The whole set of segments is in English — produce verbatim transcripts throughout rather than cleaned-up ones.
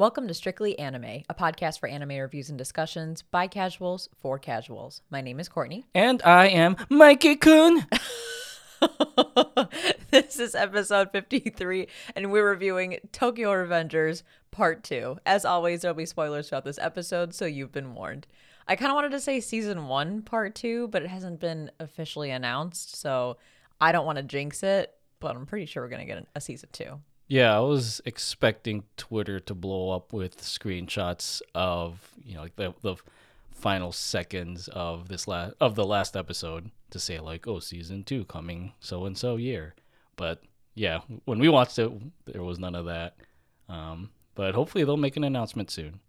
Welcome to Strictly Anime, a podcast for anime reviews and discussions by casuals for casuals. My name is Courtney. And I am Mikey-kun. This is episode fifty-three, and we're reviewing Tokyo Revengers Part two. As always, there'll be spoilers throughout this episode, so you've been warned. I kind of wanted to say Season one, Part two, but it hasn't been officially announced, so I don't want to jinx it, but I'm pretty sure we're going to get a Season two. Yeah, I was expecting Twitter to blow up with screenshots of, you know, like the, the final seconds of this last of the last episode to say like, oh, season two coming so and so year. But yeah, when we watched it, there was none of that. Um, but hopefully they'll make an announcement soon.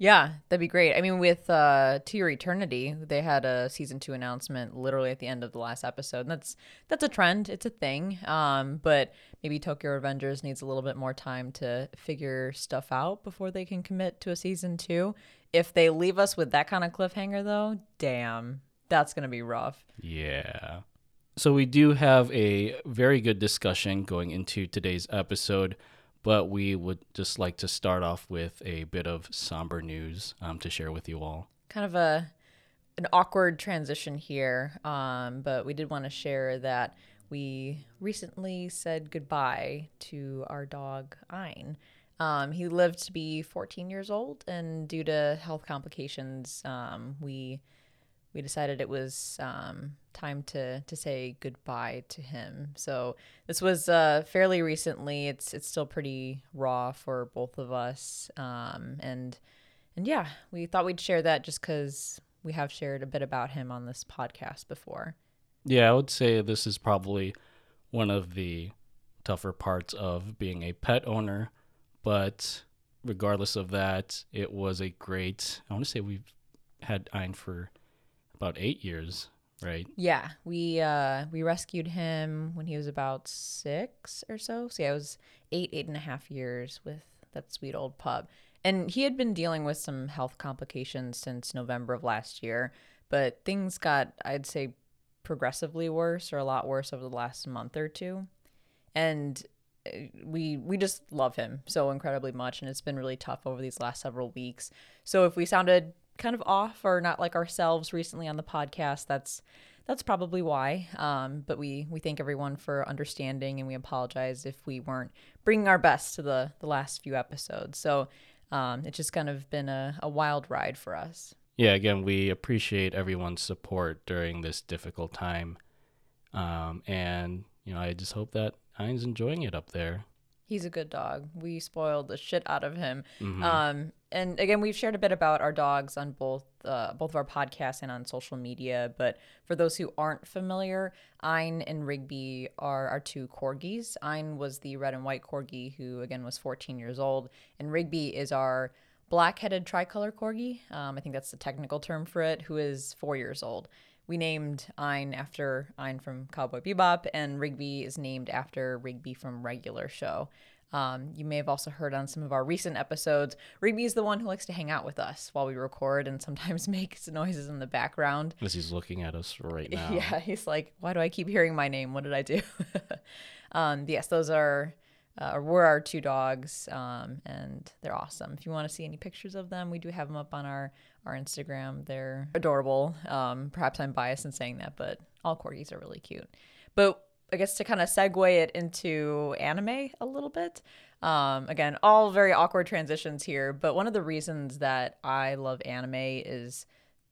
Yeah, that'd be great. I mean, with uh, To Your Eternity, they had a season two announcement literally at the end of the last episode. And that's that's a trend. It's a thing. Um, but maybe Tokyo Revengers needs a little bit more time to figure stuff out before they can commit to a season two. If they leave us with that kind of cliffhanger, though, damn, that's going to be rough. Yeah. So we do have a very good discussion going into today's episode, but we would just like to start off with a bit of somber news um, to share with you all. Kind of a an awkward transition here, um, but we did want to share that we recently said goodbye to our dog, Ein. Um, he lived to be fourteen years old, and due to health complications, um, we we decided it was um, time to to say goodbye to him. So this was uh, fairly recently. It's it's still pretty raw for both of us, um, and and yeah, we thought we'd share that just because we have shared a bit about him on this podcast before. Yeah, I would say this is probably one of the tougher parts of being a pet owner. But regardless of that, it was a great, I want to say we've had Ein for about eight years, right? Yeah, we uh, we rescued him when he was about six or so. So yeah, it was eight, eight and a half years with that sweet old pup. And he had been dealing with some health complications since November of last year. But things got, I'd say, progressively worse or a lot worse over the last month or two. And we we just love him so incredibly much, and it's been really tough over these last several weeks. So if we sounded kind of off or not like ourselves recently on the podcast, that's that's probably why. Um, but we we thank everyone for understanding, and we apologize if we weren't bringing our best to the, the last few episodes. So um, it's just kind of been a, a wild ride for us. Yeah, again, we appreciate everyone's support during this difficult time. Um, and, you know, I just hope that Ein's enjoying it up there. He's a good dog. We spoiled the shit out of him. Mm-hmm. Um, and again, we've shared a bit about our dogs on both uh, both of our podcasts and on social media. But for those who aren't familiar, Ein and Rigby are our two Corgis. Ein was the red and white Corgi who, again, was fourteen years old. And Rigby is our black-headed tricolor Corgi. Um, I think that's the technical term for it, who is four years old. We named Ein after Ein from Cowboy Bebop, and Rigby is named after Rigby from Regular Show. Um, you may have also heard on some of our recent episodes, Rigby is the one who likes to hang out with us while we record and sometimes makes noises in the background. Because he's looking at us right now. Yeah, he's like, why do I keep hearing my name? What did I do? um, yes, those are uh, were our two dogs, um, and they're awesome. If you want to see any pictures of them, we do have them up on our Our Instagram. They're adorable. Um, perhaps I'm biased in saying that, but all corgis are really cute. But I guess to kind of segue it into anime a little bit, um, again, all very awkward transitions here, but one of the reasons that I love anime is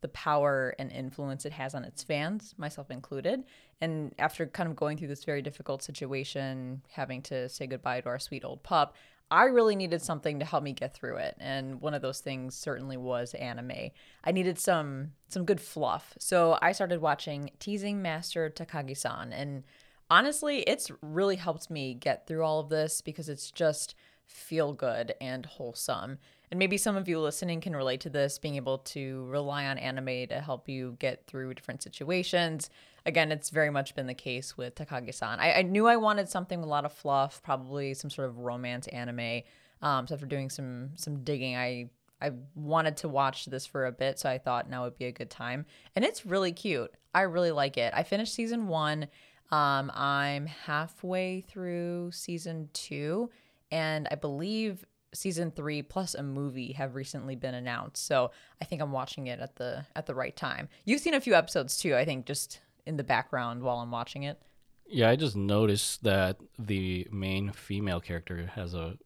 the power and influence it has on its fans, myself included. And after kind of going through this very difficult situation, having to say goodbye to our sweet old pup, I really needed something to help me get through it, and one of those things certainly was anime. I needed some some good fluff, so I started watching Teasing Master Takagi-san, and honestly, it's really helped me get through all of this because it's just feel good and wholesome. And maybe some of you listening can relate to this, being able to rely on anime to help you get through different situations. Again, it's very much been the case with Takagi-san. I, I knew I wanted something with a lot of fluff, probably some sort of romance anime. Um, so after doing some some digging, I I wanted to watch this for a bit, so I thought now would be a good time. And it's really cute. I really like it. I finished season one. Um, I'm halfway through season two, and I believe season three plus a movie have recently been announced. So I think I'm watching it at the at the right time. You've seen a few episodes too, I think, just in the background while I'm watching it. Yeah, I just noticed that the main female character has a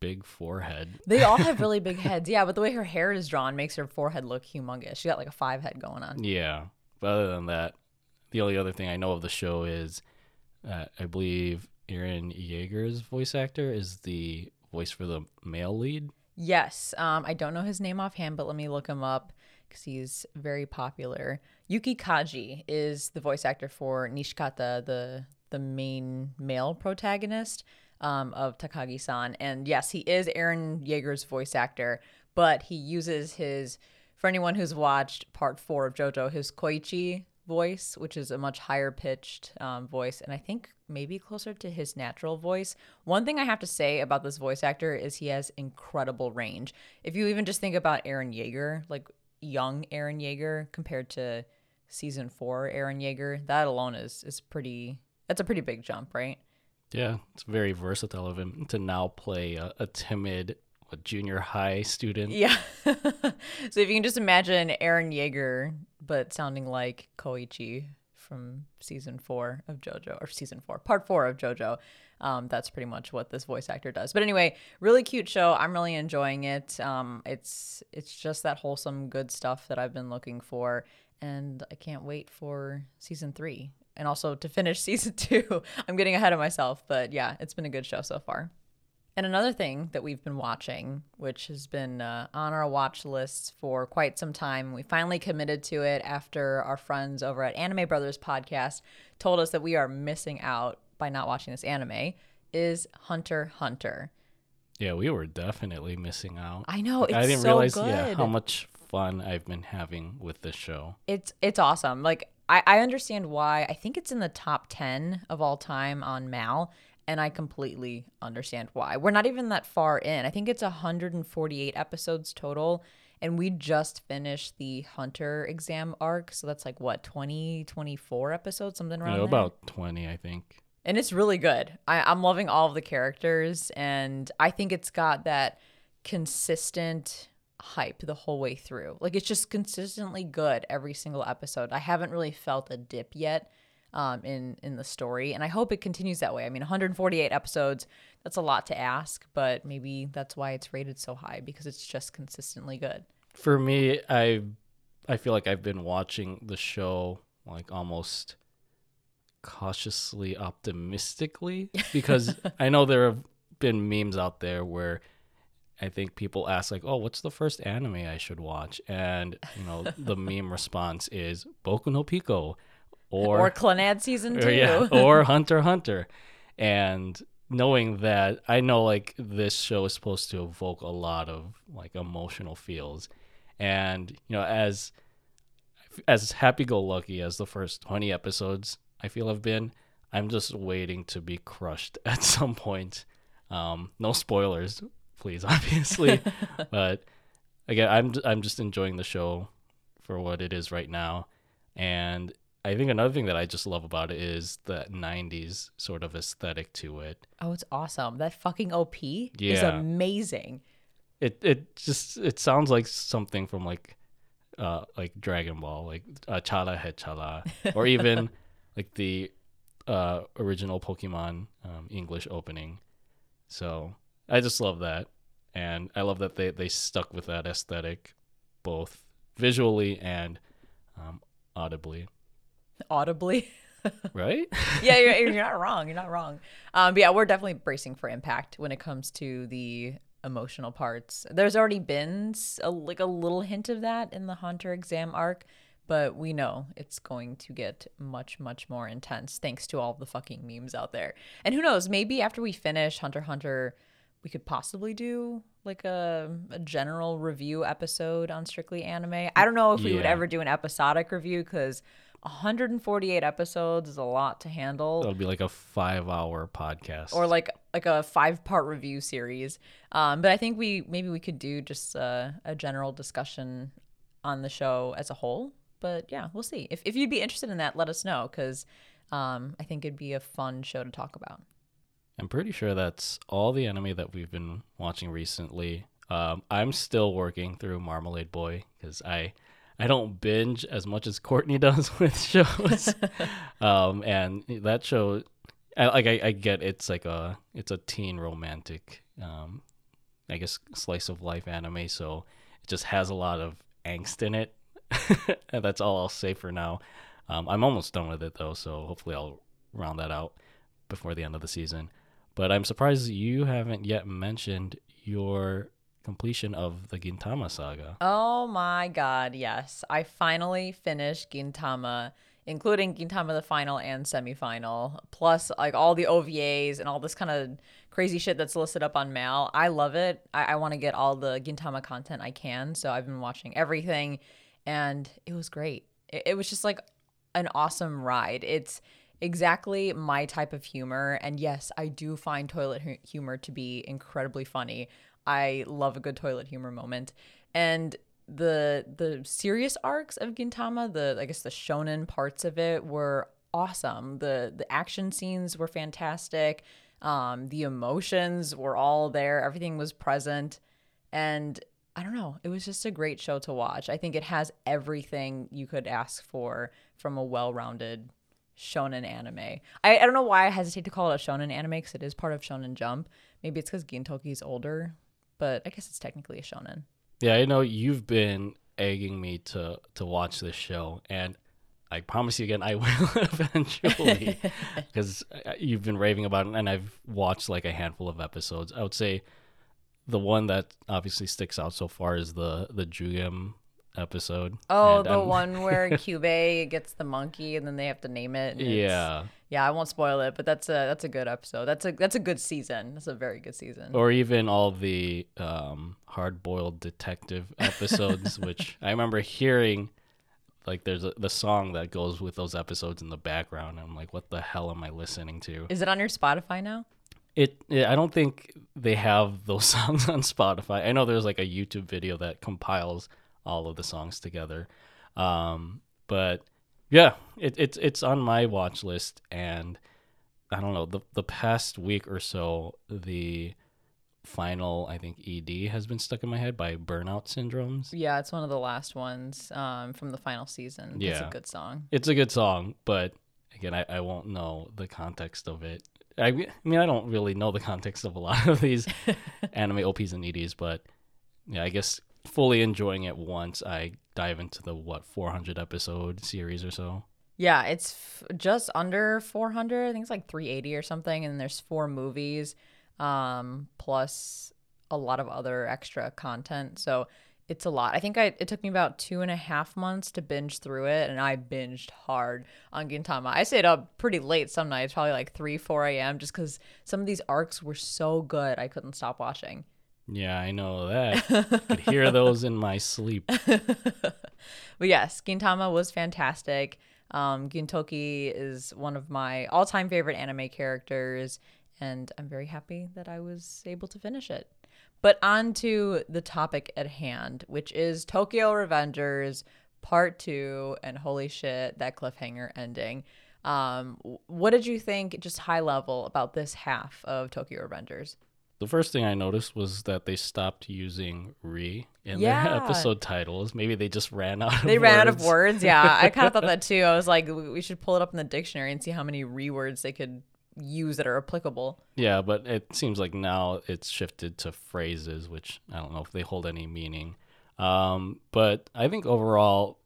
big forehead. They all have really big heads. Yeah, but the way her hair is drawn makes her forehead look humongous. She got like a five head going on. Yeah. But other than that, the only other thing I know of the show is uh, I believe Eren Yeager's voice actor is the voice for the male lead. Yes. Um, I don't know his name offhand, but let me look him up because he's very popular. Yuki Kaji is the voice actor for Nishikata, the the main male protagonist um, of Takagi-san. And yes, he is Eren Yeager's voice actor, but he uses his, for anyone who's watched part four of JoJo, his Koichi voice, which is a much higher pitched um, voice. And I think maybe closer to his natural voice. One thing I have to say about this voice actor is he has incredible range. If you even just think about Eren Yeager, like young Eren Yeager compared to season four Eren Yeager, that alone is is pretty, that's a pretty big jump, right? Yeah, it's very versatile of him to now play a, a timid a junior high student. Yeah. So if you can just imagine Eren Yeager, but sounding like Koichi from season four of JoJo, or season four, part four of JoJo. Um, that's pretty much what this voice actor does. But anyway, really cute show. I'm really enjoying it. Um, it's it's just that wholesome, good stuff that I've been looking for. And I can't wait for season three and also to finish season two. I'm getting ahead of myself, but yeah, it's been a good show so far. And another thing that we've been watching, which has been uh, on our watch list for quite some time, we finally committed to it after our friends over at Anime Brothers Podcast told us that we are missing out by not watching this anime, is Hunter x Hunter. Yeah, we were definitely missing out. I know, it's so good. I didn't so realize good. Yeah, how much fun I've been having with this show. It's it's awesome. Like I, I understand why. I think it's in the top ten of all time on Mal. And I completely understand why. We're not even that far in. I think it's one hundred forty-eight episodes total. And we just finished the Hunter exam arc. So that's like, what, twenty, twenty-four episodes? Something around no, about there? twenty, I think. And it's really good. I, I'm loving all of the characters. And I think it's got that consistent hype the whole way through. Like, it's just consistently good every single episode. I haven't really felt a dip yet. Um, in, in the story. And I hope it continues that way. I mean, one hundred forty-eight episodes, that's a lot to ask, but maybe that's why it's rated so high, because it's just consistently good. For me, I I feel like I've been watching the show like almost cautiously optimistically, because I know there have been memes out there where I think people ask like, oh, what's the first anime I should watch? And, you know, the meme response is Boku no Pico. Or, or Clannad season two. Or, yeah, or Hunter x Hunter. And knowing that, I know like this show is supposed to evoke a lot of like emotional feels. And, you know, as as happy-go-lucky as the first twenty episodes I feel have been, I'm just waiting to be crushed at some point. Um, no spoilers, please, obviously. But again, I'm I'm just enjoying the show for what it is right now. And I think another thing that I just love about it is that nineties sort of aesthetic to it. Oh, it's awesome. That fucking O P yeah. is amazing. It it just it sounds like something from like uh like Dragon Ball, like uh, Chala Head Chala, or even like the uh original Pokemon um, English opening. So, I just love that. And I love that they they stuck with that aesthetic both visually and um, audibly. audibly right yeah you're, you're not wrong you're not wrong um but yeah, we're definitely bracing for impact when it comes to the emotional parts. There's already been a, like a little hint of that in the Hunter exam arc, but we know it's going to get much much more intense thanks to all the fucking memes out there. And who knows, maybe after we finish Hunter x Hunter we could possibly do like a, a general review episode on Strictly Anime. I don't know if we yeah. would ever do an episodic review, because one hundred forty-eight episodes is a lot to handle. That'll be like a five-hour podcast, or like like a five-part review series. Um, but I think we maybe we could do just uh, a general discussion on the show as a whole. But yeah, we'll see. If if you'd be interested in that, let us know, because um, I think it'd be a fun show to talk about. I'm pretty sure that's all the anime that we've been watching recently. Um, I'm still working through Marmalade Boy because I, I don't binge as much as Courtney does with shows. um, and that show, I, like I, I get it's like a it's a teen romantic, um, I guess slice of life anime. So it just has a lot of angst in it. And that's all I'll say for now. Um, I'm almost done with it though, so hopefully I'll round that out before the end of the season. But I'm surprised you haven't yet mentioned your completion of the Gintama saga. Oh my god, yes. I finally finished Gintama, including Gintama the final and semifinal, plus like all the O V As and all this kind of crazy shit that's listed up on Mal. I love it. I, I want to get all the Gintama content I can, so I've been watching everything, and it was great. It, it was just like an awesome ride. It's exactly my type of humor, and yes, I do find toilet hu- humor to be incredibly funny. I love a good toilet humor moment, and the the serious arcs of Gintama, the I guess the shonen parts of it, were awesome. The the action scenes were fantastic. Um, the emotions were all there. Everything was present, and I don't know. It was just a great show to watch. I think it has everything you could ask for from a well-rounded shonen anime. I, I don't know why I hesitate to call it a shonen anime because it is part of Shonen Jump. Maybe it's because Gintoki's older, but I guess it's technically a shonen. Yeah, I know you've been egging me to to watch this show, and I promise you again, I will eventually, because you've been raving about it, and I've watched like a handful of episodes. I would say the one that obviously sticks out so far is the the Jugem episode. Oh, and the I'm... one where Kyubey gets the monkey and then they have to name it. Yeah. Yeah, I won't spoil it, but that's a that's a good episode. That's a that's a good season. That's a very good season. Or even all the um, hard-boiled detective episodes, which I remember hearing like there's a, the song that goes with those episodes in the background. I'm like, what the hell am I listening to? Is it on your Spotify now? It, it I don't think they have those songs on Spotify. I know there's like a YouTube video that compiles all of the songs together, um but yeah, it, it's it's on my watch list, and I don't know, the the past week or so, the final I think E D has been stuck in my head by Burnout Syndromes. Yeah, it's one of the last ones um from the final season. Yeah, it's a good song. It's a good song, but again, I, I won't know the context of it. I, I mean, I don't really know the context of a lot of these anime O Ps and E Ds, but yeah, I guess fully enjoying it once I dive into the what four hundred episode series or so. Yeah, it's f- just under four hundred. I think it's like three eighty or something, and there's four movies um plus a lot of other extra content, so it's a lot. I think I it took me about two and a half months to binge through it, and I binged hard on Gintama. I stayed up pretty late some nights, probably like three, four a.m. just because some of these arcs were so good I couldn't stop watching. Yeah, I know that. I could hear those in my sleep. But yes, Gintama was fantastic. Um, Gintoki is one of my all-time favorite anime characters, and I'm very happy that I was able to finish it. But on to the topic at hand, which is Tokyo Revengers Part two, and holy shit, that cliffhanger ending. Um, what did you think, just high level, about this half of Tokyo Revengers? The first thing I noticed was that they stopped using "re" in yeah. their episode titles. Maybe they just ran out of they words. They ran out of words, yeah. I kind of thought that too. I was like, we should pull it up in the dictionary and see how many "re" words they could use that are applicable. Yeah, but it seems like now it's shifted to phrases, which I don't know if they hold any meaning. Um, but I think overall,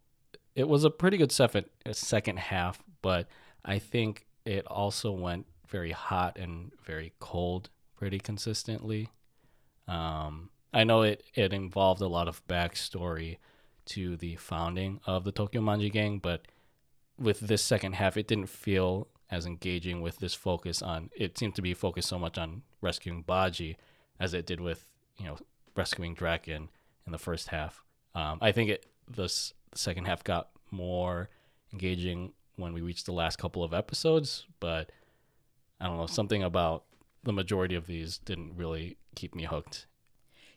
it was a pretty good second, second half, but I think it also went very hot and very cold pretty consistently. Um, I know it, it involved a lot of backstory to the founding of the Tokyo Manji Gang, but with this second half, it didn't feel as engaging with this focus on, it seemed to be focused so much on rescuing Baji as it did with, you know, rescuing Draken in the first half. Um, I think it, this, the second half got more engaging when we reached the last couple of episodes, but I don't know, something about the majority of these didn't really keep me hooked.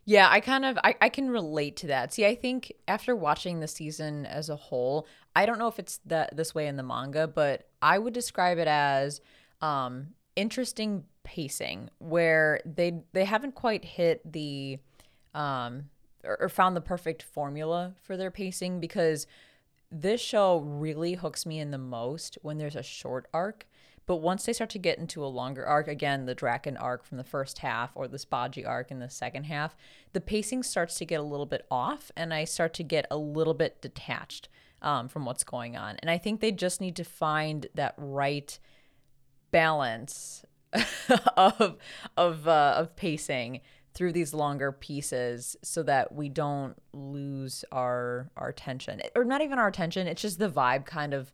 Yeah, I kind of, I, I can relate to that. See, I think after watching the season as a whole, I don't know if it's that this way in the manga, but I would describe it as um, interesting pacing where they they haven't quite hit the um or, or found the perfect formula for their pacing, because this show really hooks me in the most when there's a short arc. But once they start to get into a longer arc, again, the Draken arc from the first half or the Baji arc in the second half, the pacing starts to get a little bit off and I start to get a little bit detached um, from what's going on. And I think they just need to find that right balance of of uh, of pacing through these longer pieces so that we don't lose our our attention. Or not even our attention, it's just the vibe kind of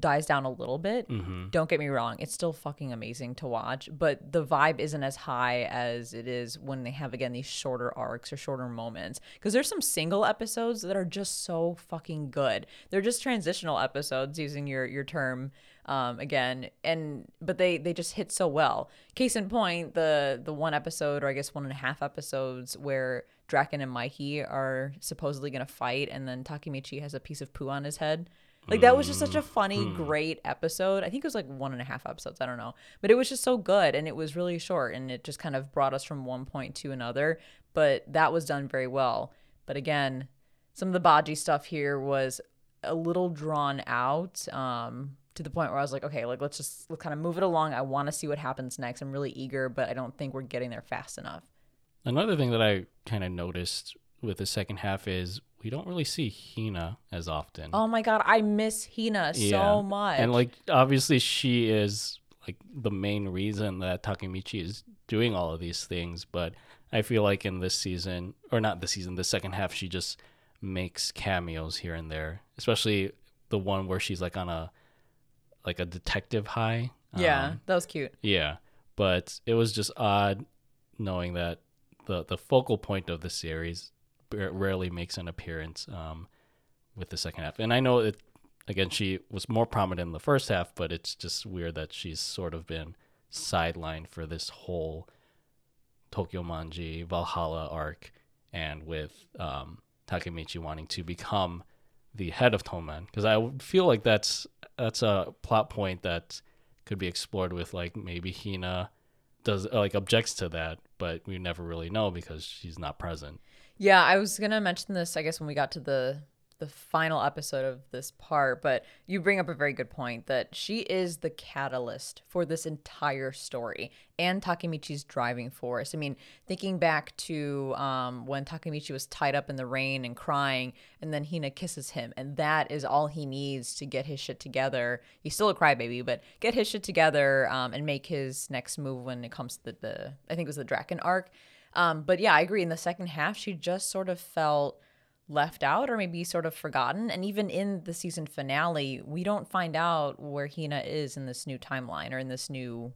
dies down a little bit. Mm-hmm. Don't get me wrong, it's still fucking amazing to watch, but the vibe isn't as high as it is when they have, again, these shorter arcs or shorter moments, because there's some single episodes that are just so fucking good. They're just transitional episodes, using your your term um again, and but they they just hit so well. Case in point, the the one episode, or I guess one and a half episodes, where Draken and Mikey are supposedly gonna fight and then Takemichi has a piece of poo on his head. Like, that was just such a funny, great episode. I think it was like one and a half episodes. I don't know. But it was just so good, and it was really short, and it just kind of brought us from one point to another. But that was done very well. But again, some of the Baji stuff here was a little drawn out um, to the point where I was like, okay, like let's just let's kind of move it along. I want to see what happens next. I'm really eager, but I don't think we're getting there fast enough. Another thing that I kind of noticed with the second half is we don't really see Hina as often. Oh my God, I miss Hina yeah. so much. And like, obviously she is like the main reason that Takemichi is doing all of these things, but I feel like in this season, or not this season, the second half, she just makes cameos here and there, especially the one where she's like on a, like a detective high. Yeah, um, that was cute. Yeah, but it was just odd knowing that the, the focal point of the series rarely makes an appearance um, with the second half. And I know, it again, she was more prominent in the first half, but it's just weird that she's sort of been sidelined for this whole Tokyo Manji, Valhalla arc, and with um, Takemichi wanting to become the head of Toman. Because I feel like that's that's a plot point that could be explored with, like, maybe Hina does like objects to that, but we never really know because she's not present. Yeah, I was gonna mention this, I guess, when we got to the the final episode of this part, but you bring up a very good point that she is the catalyst for this entire story and Takemichi's driving force. I mean, thinking back to um, when Takemichi was tied up in the rain and crying, and then Hina kisses him, and that is all he needs to get his shit together. He's still a crybaby, but get his shit together um, and make his next move when it comes to the, the I think it was the Draken arc. Um, but yeah, I agree. In the second half, she just sort of felt left out or maybe sort of forgotten. And even in the season finale, we don't find out where Hina is in this new timeline or in this new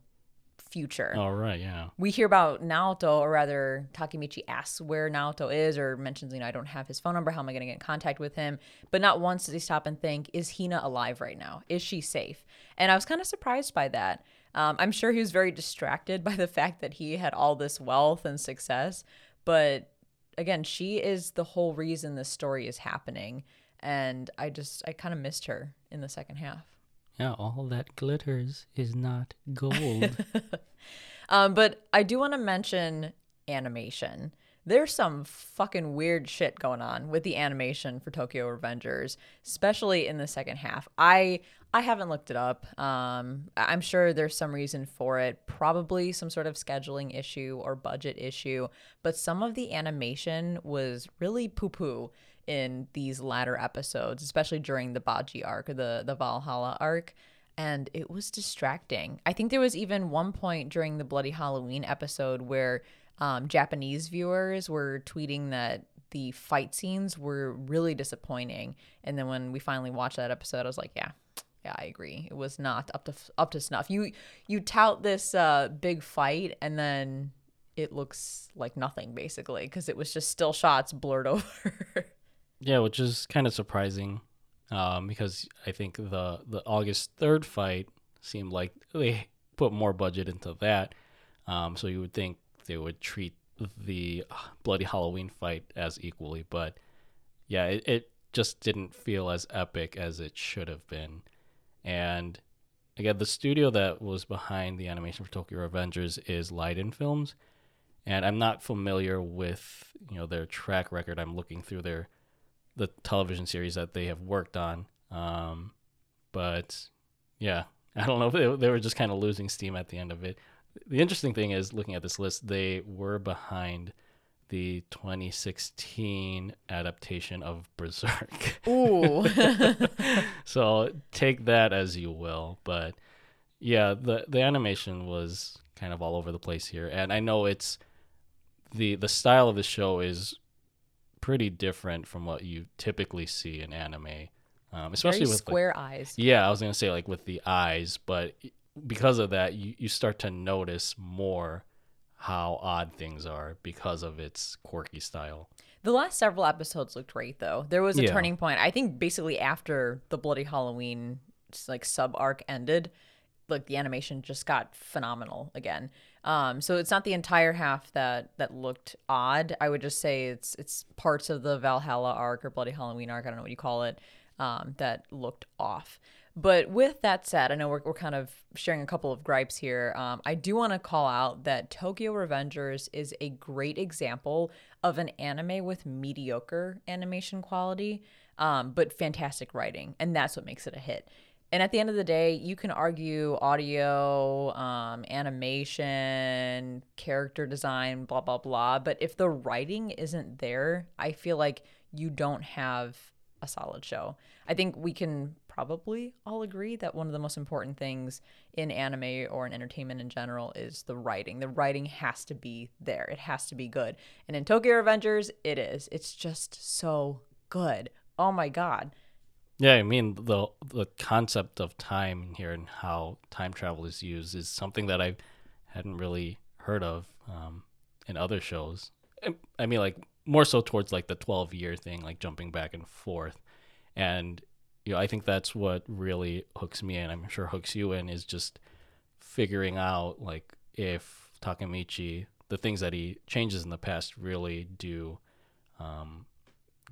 future. Oh, right, yeah. We hear about Naoto, or rather Takemichi asks where Naoto is, or mentions, you know, I don't have his phone number. How am I going to get in contact with him? But not once does he stop and think, is Hina alive right now? Is she safe? And I was kind of surprised by that. Um, I'm sure he was very distracted by the fact that he had all this wealth and success. But again, she is the whole reason this story is happening. And I just, I kind of missed her in the second half. Yeah, all that glitters is not gold. um, but I do want to mention animation. There's some fucking weird shit going on with the animation for Tokyo Revengers, especially in the second half. I I haven't looked it up. Um, I'm sure there's some reason for it, probably some sort of scheduling issue or budget issue, but some of the animation was really poo-poo in these latter episodes, especially during the Baji arc, or the, the Valhalla arc. And it was distracting. I think there was even one point during the Bloody Halloween episode where Um, Japanese viewers were tweeting that the fight scenes were really disappointing. And then when we finally watched that episode, I was like, yeah, yeah, I agree. It was not up to up to snuff. You you tout this uh, big fight, and then it looks like nothing, basically, because it was just still shots blurred over. Yeah, which is kind of surprising um, because I think the, the August third fight seemed like they put more budget into that. Um, so you would think they would treat the Bloody Halloween fight as equally, but yeah, it, it just didn't feel as epic as it should have been. And again, the studio that was behind the animation for Tokyo Revengers is Liden Films, and I'm not familiar with, you know, their track record. I'm looking through their the television series that they have worked on, um, but yeah, I don't know. They, they were just kind of losing steam at the end of it. The interesting thing is, looking at this list, they were behind the twenty sixteen adaptation of Berserk. Ooh. So take that as you will. But yeah, the, the animation was kind of all over the place here. And I know it's the the style of the show is pretty different from what you typically see in anime. Um, especially Very with square like, eyes. Yeah, I was going to say like with the eyes, but because of that, you, you start to notice more how odd things are because of its quirky style. The last several episodes looked great, though. There was a yeah. turning point. I think basically after the Bloody Halloween like sub arc ended, like the animation just got phenomenal again. Um, so it's not the entire half that that looked odd. I would just say it's it's parts of the Valhalla arc or Bloody Halloween arc. I don't know what you call it. Um, that looked off. But with that said, I know we're, we're kind of sharing a couple of gripes here. Um, I do want to call out that Tokyo Revengers is a great example of an anime with mediocre animation quality, um, but fantastic writing. And that's what makes it a hit. And at the end of the day, you can argue audio, um, animation, character design, blah, blah, blah. But if the writing isn't there, I feel like you don't have a solid show. I think we can probably all agree that one of the most important things in anime or in entertainment in general is the writing. The writing has to be there. It has to be good. And in Tokyo Revengers, it is. It's just so good. Oh my God. Yeah, I mean, the the concept of time here and how time travel is used is something that I hadn't really heard of um, in other shows. I mean, like, more so towards like the twelve-year thing, like jumping back and forth. And, you know, I think that's what really hooks me in. I'm sure hooks you in, is just figuring out like if Takemichi, the things that he changes in the past really do um,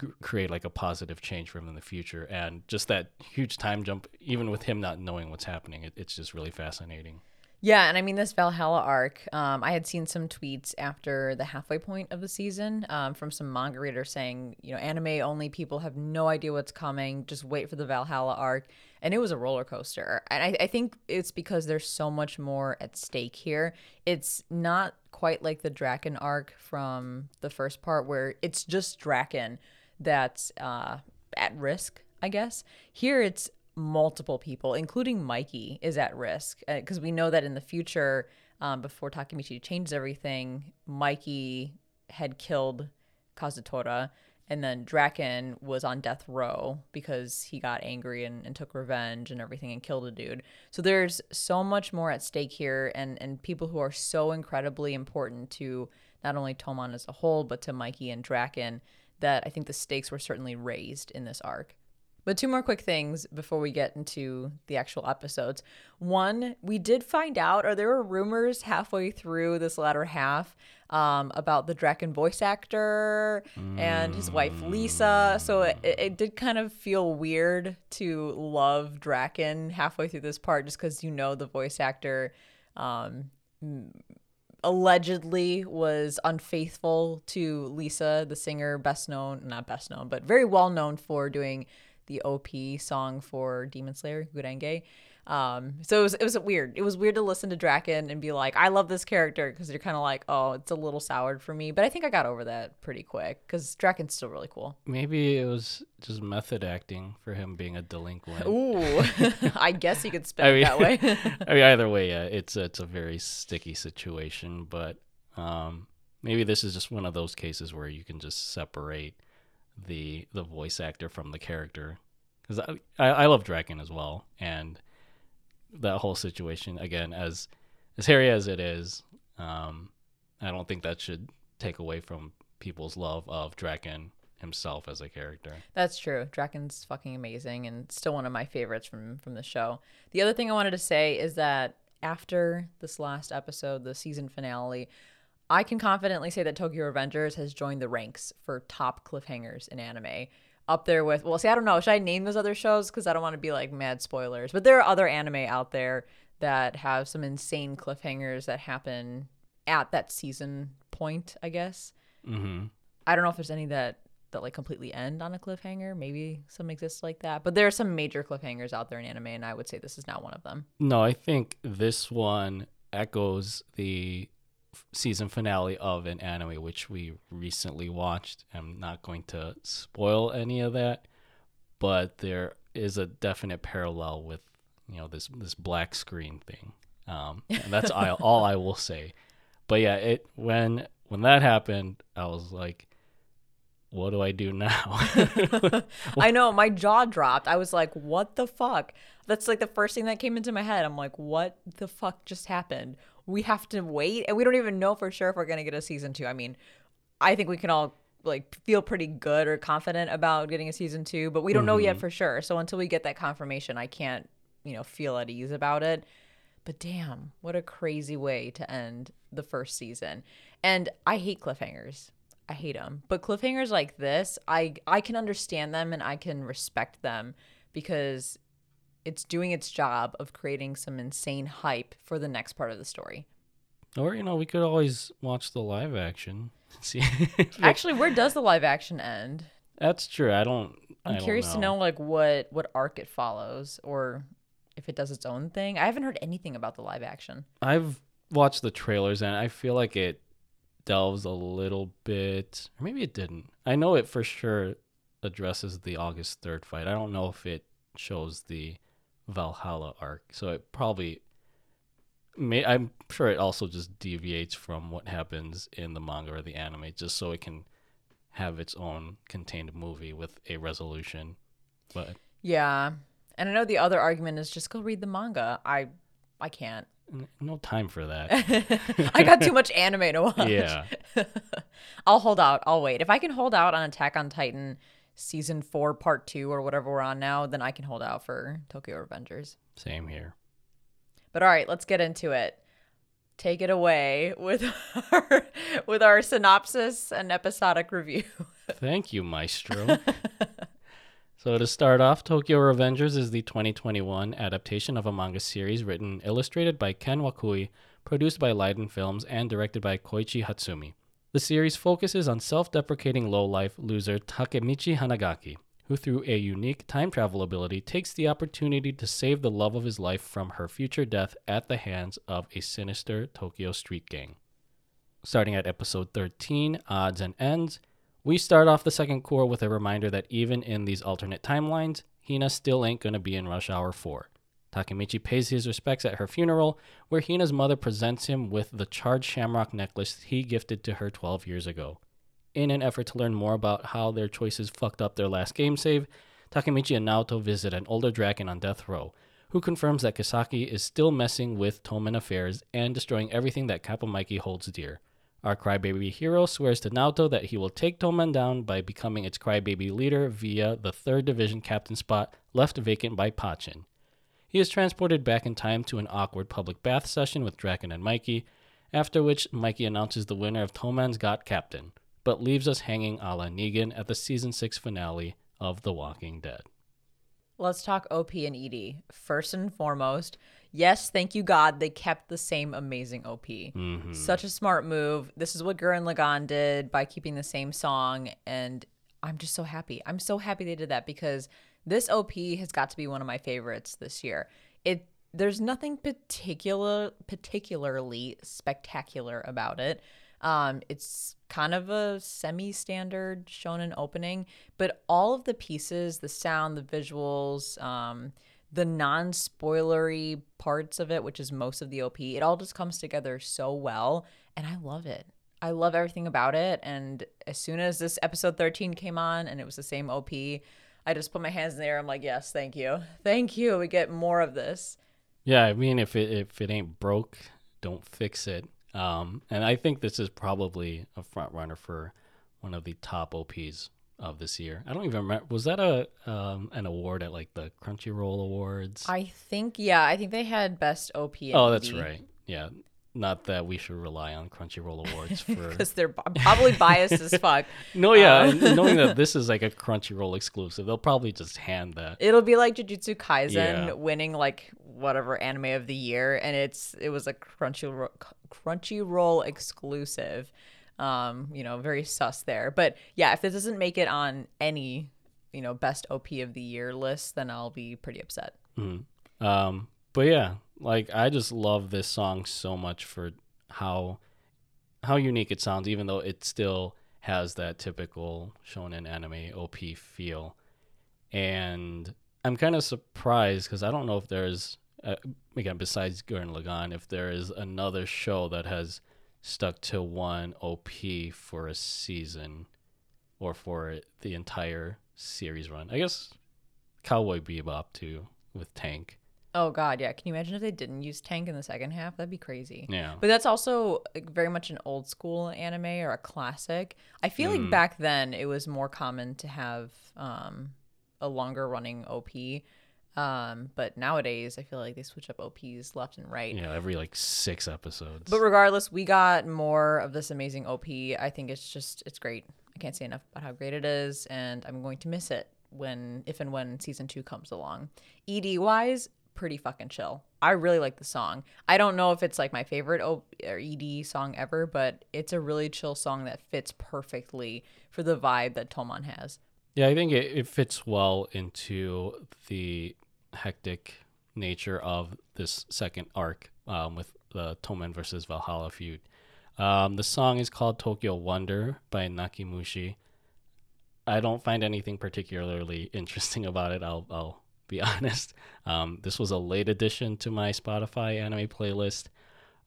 g- create like a positive change for him in the future. And just that huge time jump, even with him not knowing what's happening, it, it's just really fascinating. Yeah, and I mean, this Valhalla arc, um, I had seen some tweets after the halfway point of the season um, from some manga readers saying, you know, anime-only people have no idea what's coming. Just wait for the Valhalla arc. And it was a roller coaster. And I, I think it's because there's so much more at stake here. It's not quite like the Draken arc from the first part where it's just Draken that's uh, at risk, I guess. Here it's multiple people, including Mikey, is at risk because uh, we know that in the future, um, before Takemichi changes everything, Mikey had killed Kazutora, and then Draken was on death row because he got angry and, and took revenge and everything and killed a dude. So there's so much more at stake here, and, and people who are so incredibly important to not only Tomon as a whole, but to Mikey and Draken, that I think the stakes were certainly raised in this arc. But two more quick things before we get into the actual episodes. One, we did find out, or there were rumors halfway through this latter half um, about the Draken voice actor and his wife, Lisa. So it, it did kind of feel weird to love Draken halfway through this part just because, you know, the voice actor um, allegedly was unfaithful to Lisa, the singer, best known, not best known, but very well known for doing the O P song for Demon Slayer, Gurenge. Um, so it was, it was weird. It was weird to listen to Draken and be like, I love this character, because you're kind of like, oh, it's a little soured for me. But I think I got over that pretty quick because Draken's still really cool. Maybe it was just method acting for him being a delinquent. Ooh, I guess you could spin I mean, it that way. I mean, either way, yeah, it's, it's a very sticky situation. But um, maybe this is just one of those cases where you can just separate the the voice actor from the character, because I, I I love Draken as well, and that whole situation, again, as as hairy as it is, um I don't think that should take away from people's love of Draken himself as a character. That's true. Draken's fucking amazing and still one of my favorites from from the show. The other thing I wanted to say is that after this last episode, the season finale, I can confidently say that Tokyo Revengers has joined the ranks for top cliffhangers in anime. up there with, well, see, I don't know. Should I name those other shows? Because I don't want to be like mad spoilers. But there are other anime out there that have some insane cliffhangers that happen at that season point, I guess. Mm-hmm. I don't know if there's any that, that like completely end on a cliffhanger. Maybe some exist like that. But there are some major cliffhangers out there in anime, and I would say this is not one of them. No, I think this one echoes the season finale of an anime which we recently watched. I'm not going to spoil any of that, but there is a definite parallel with, you know, this this black screen thing, um and that's all I will say. But yeah, it when when that happened, I was like, what do I do now? I know, my jaw dropped. I was like, what the fuck? That's like the first thing that came into my head. I'm like, what the fuck just happened? We have to wait, and we don't even know for sure if we're going to get a season two. I mean, I think we can all like feel pretty good or confident about getting a season two, but we don't mm-hmm. know yet for sure. So until we get that confirmation, I can't, you know, feel at ease about it. But damn, what a crazy way to end the first season. And I hate cliffhangers. I hate them. But cliffhangers like this, I I can understand them and I can respect them because it's doing its job of creating some insane hype for the next part of the story. Or, you know, we could always watch the live action. See. Actually, where does the live action end? That's true. I don't I'm I curious don't know. to know like what what arc it follows or if it does its own thing. I haven't heard anything about the live action. I've watched the trailers and I feel like it delves a little bit, or maybe it didn't. I know it for sure addresses the August third fight. I don't know if it shows the Valhalla arc, so it probably may, I'm sure it also just deviates from what happens in the manga or the anime just so it can have its own contained movie with a resolution. But yeah, and I know the other argument is just go read the manga. I I can't. No time for that. I got too much anime to watch. Yeah. I'll hold out. I'll wait. If I can hold out on Attack on Titan season four, part two, or whatever we're on now, then I can hold out for Tokyo Revengers. Same here. But all right, let's get into it. Take it away with our, with our synopsis and episodic review. Thank you, Maestro. So to start off, Tokyo Revengers is the twenty twenty-one adaptation of a manga series written and illustrated by Ken Wakui, produced by Liden Films, and directed by Koichi Hatsumi. The series focuses on self-deprecating lowlife loser Takemichi Hanagaki, who through a unique time travel ability takes the opportunity to save the love of his life from her future death at the hands of a sinister Tokyo street gang. Starting at episode thirteen, Odds and Ends, we start off the second core with a reminder that even in these alternate timelines, Hina still ain't gonna be in Rush Hour four. Takemichi pays his respects at her funeral, where Hina's mother presents him with the charred shamrock necklace he gifted to her twelve years ago. In an effort to learn more about how their choices fucked up their last game save, Takemichi and Naoto visit an older Draken on death row, who confirms that Kisaki is still messing with Toman affairs and destroying everything that Kappa Mikey holds dear. Our crybaby hero swears to Naoto that he will take Toman down by becoming its crybaby leader via the third Division captain spot left vacant by Pachin. He is transported back in time to an awkward public bath session with Draken and Mikey, after which Mikey announces the winner of Toman's Got Captain, but leaves us hanging a la Negan at the season six finale of The Walking Dead. Let's talk O P and E D. First and foremost, yes, thank you, God, they kept the same amazing O P. Mm-hmm. Such a smart move. This is what Gurren Lagann did by keeping the same song, and I'm just so happy. I'm so happy they did that because this O P has got to be one of my favorites this year. It There's nothing particular, particularly spectacular about it. Um, it's kind of a semi-standard shonen opening, but all of the pieces, the sound, the visuals, um... the non-spoilery parts of it, which is most of the O P, it all just comes together so well, and I love it. I love everything about it, and as soon as this episode thirteen came on and it was the same O P, I just put my hands in the air. I'm like, yes, thank you. Thank you. We get more of this. Yeah, I mean, if it if it ain't broke, don't fix it. Um, and I think this is probably a front-runner for one of the top O Ps of this year. I don't even remember. Was that a um an award at like the Crunchyroll Awards? I think yeah. I think they had best O P. Oh, that's right. Yeah. Not that we should rely on Crunchyroll awards for because they're probably biased as fuck. No, yeah, um... knowing that this is like a Crunchyroll exclusive, they'll probably just hand that. It'll be like Jujutsu Kaisen yeah. winning like whatever anime of the year, and it's it was a Crunchyroll Crunchyroll exclusive. Um, you know, very sus there. But yeah, if this doesn't make it on any, you know, best O P of the year list, then I'll be pretty upset. Mm-hmm. Um, but yeah. Like, I just love this song so much for how how unique it sounds, even though it still has that typical shonen anime O P feel. And I'm kind of surprised because I don't know if there's, uh, again, besides Gurren Lagann, if there is another show that has stuck to one O P for a season or for the entire series run. I guess Cowboy Bebop, too, with Tank. Oh, God, yeah. Can you imagine if they didn't use Tank in the second half? That'd be crazy. Yeah. But that's also like, very much an old school anime or a classic. I feel mm. like back then it was more common to have um, a longer running O P. Um, but nowadays, I feel like they switch up O Ps left and right. Yeah, every like six episodes. But regardless, we got more of this amazing O P. I think it's just, it's great. I can't say enough about how great it is, and I'm going to miss it when, if and when season two comes along. E D-wise, pretty fucking chill. I really like the song. I don't know if it's like my favorite O- or E D song ever, but it's a really chill song that fits perfectly for the vibe that Tomon has. Yeah, I think it, it fits well into the hectic nature of this second arc um, with the Tomon versus Valhalla feud. Um, the song is called Tokyo Wonder by Nakimushi. I don't find anything particularly interesting about it. I'll, I'll be honest. Um, this was a late addition to my Spotify anime playlist.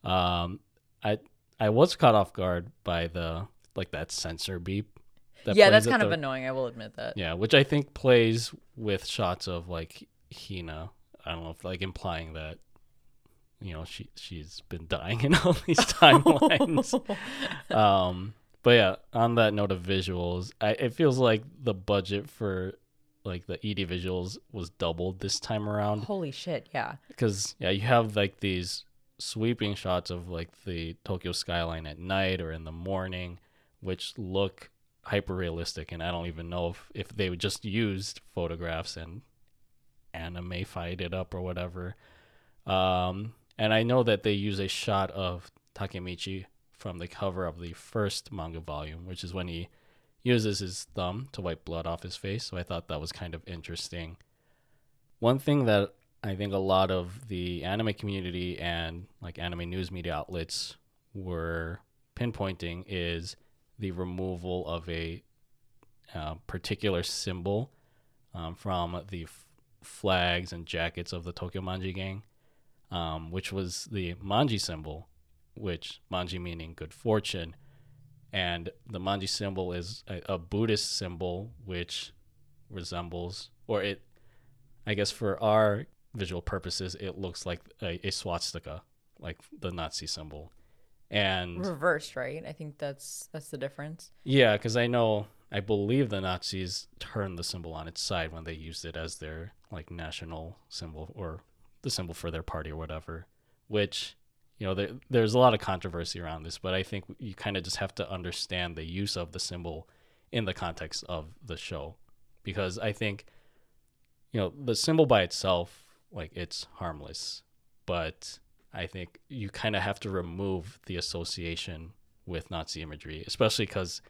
Um, I I was caught off guard by the like that sensor beep. That yeah, that's kind the, of annoying. I will admit that. Yeah, which I think plays with shots of like Hina. I don't know if like implying that you know she she's been dying in all these timelines. um, but yeah, on that note of visuals, I, it feels like the budget for like the E D visuals was doubled this time around. Holy shit, yeah. Because yeah, you have like these sweeping shots of like the Tokyo skyline at night or in the morning, which look hyper realistic, and I don't even know if, if they just used photographs and anime-fied it up or whatever. Um, and I know that they use a shot of Takemichi from the cover of the first manga volume, which is when he uses his thumb to wipe blood off his face, so I thought that was kind of interesting. One thing that I think a lot of the anime community and like anime news media outlets were pinpointing is the removal of a uh, particular symbol um, from the f- flags and jackets of the Tokyo Manji gang, um, which was the Manji symbol, which Manji meaning good fortune. And the Manji symbol is a, a Buddhist symbol, which resembles, or it, I guess for our visual purposes, it looks like a, a swastika, like the Nazi symbol. And reversed, right? I think that's that's the difference. Yeah, because I know, I believe the Nazis turned the symbol on its side when they used it as their like national symbol or the symbol for their party or whatever, which... You know, there, there's a lot of controversy around this, but I think you kind of just have to understand the use of the symbol in the context of the show. Because I think, you know, the symbol by itself, like, it's harmless. But I think you kind of have to remove the association with Nazi imagery, especially because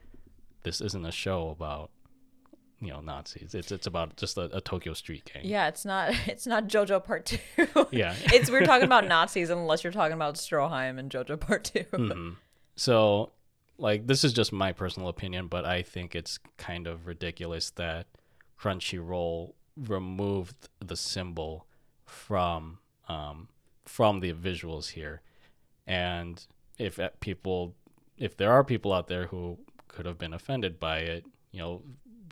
this isn't a show about, you know, Nazis. It's it's about just a, a Tokyo street gang. Yeah, it's not it's not JoJo Part Two. Yeah, it's we're talking about Nazis unless you're talking about Stroheim and JoJo Part Two. Mm-hmm. So, like, this is just my personal opinion, but I think it's kind of ridiculous that Crunchyroll removed the symbol from um from the visuals here. And if people, if there are people out there who could have been offended by it, you know,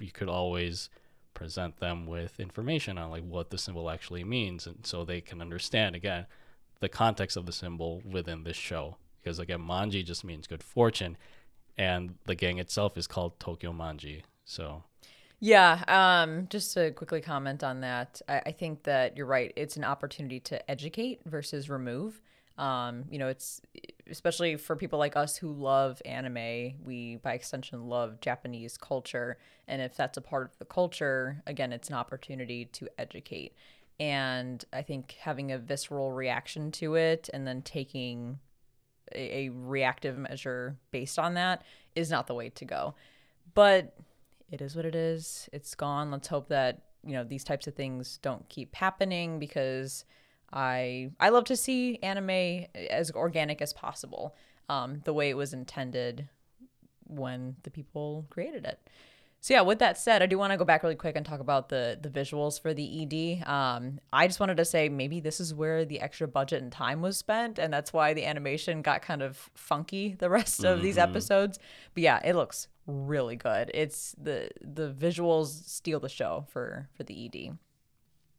you could always present them with information on like what the symbol actually means, and so they can understand again the context of the symbol within this show. Because again, Manji just means good fortune, and the gang itself is called Tokyo Manji. So yeah, um just to quickly comment on that, I, I think that you're right. It's an opportunity to educate versus remove. Um you know, it's especially for people like us who love anime, we by extension love Japanese culture. And if that's a part of the culture, again, it's an opportunity to educate. And I think having a visceral reaction to it and then taking a, a reactive measure based on that is not the way to go. But it is what it is. It's gone. Let's hope that, you know, these types of things don't keep happening, because I I love to see anime as organic as possible, um, the way it was intended when the people created it. So yeah, with that said, I do want to go back really quick and talk about the the visuals for the E D. Um, I just wanted to say maybe this is where the extra budget and time was spent, and that's why the animation got kind of funky the rest of mm-hmm. these episodes. But yeah, it looks really good. It's the the visuals steal the show for for the E D.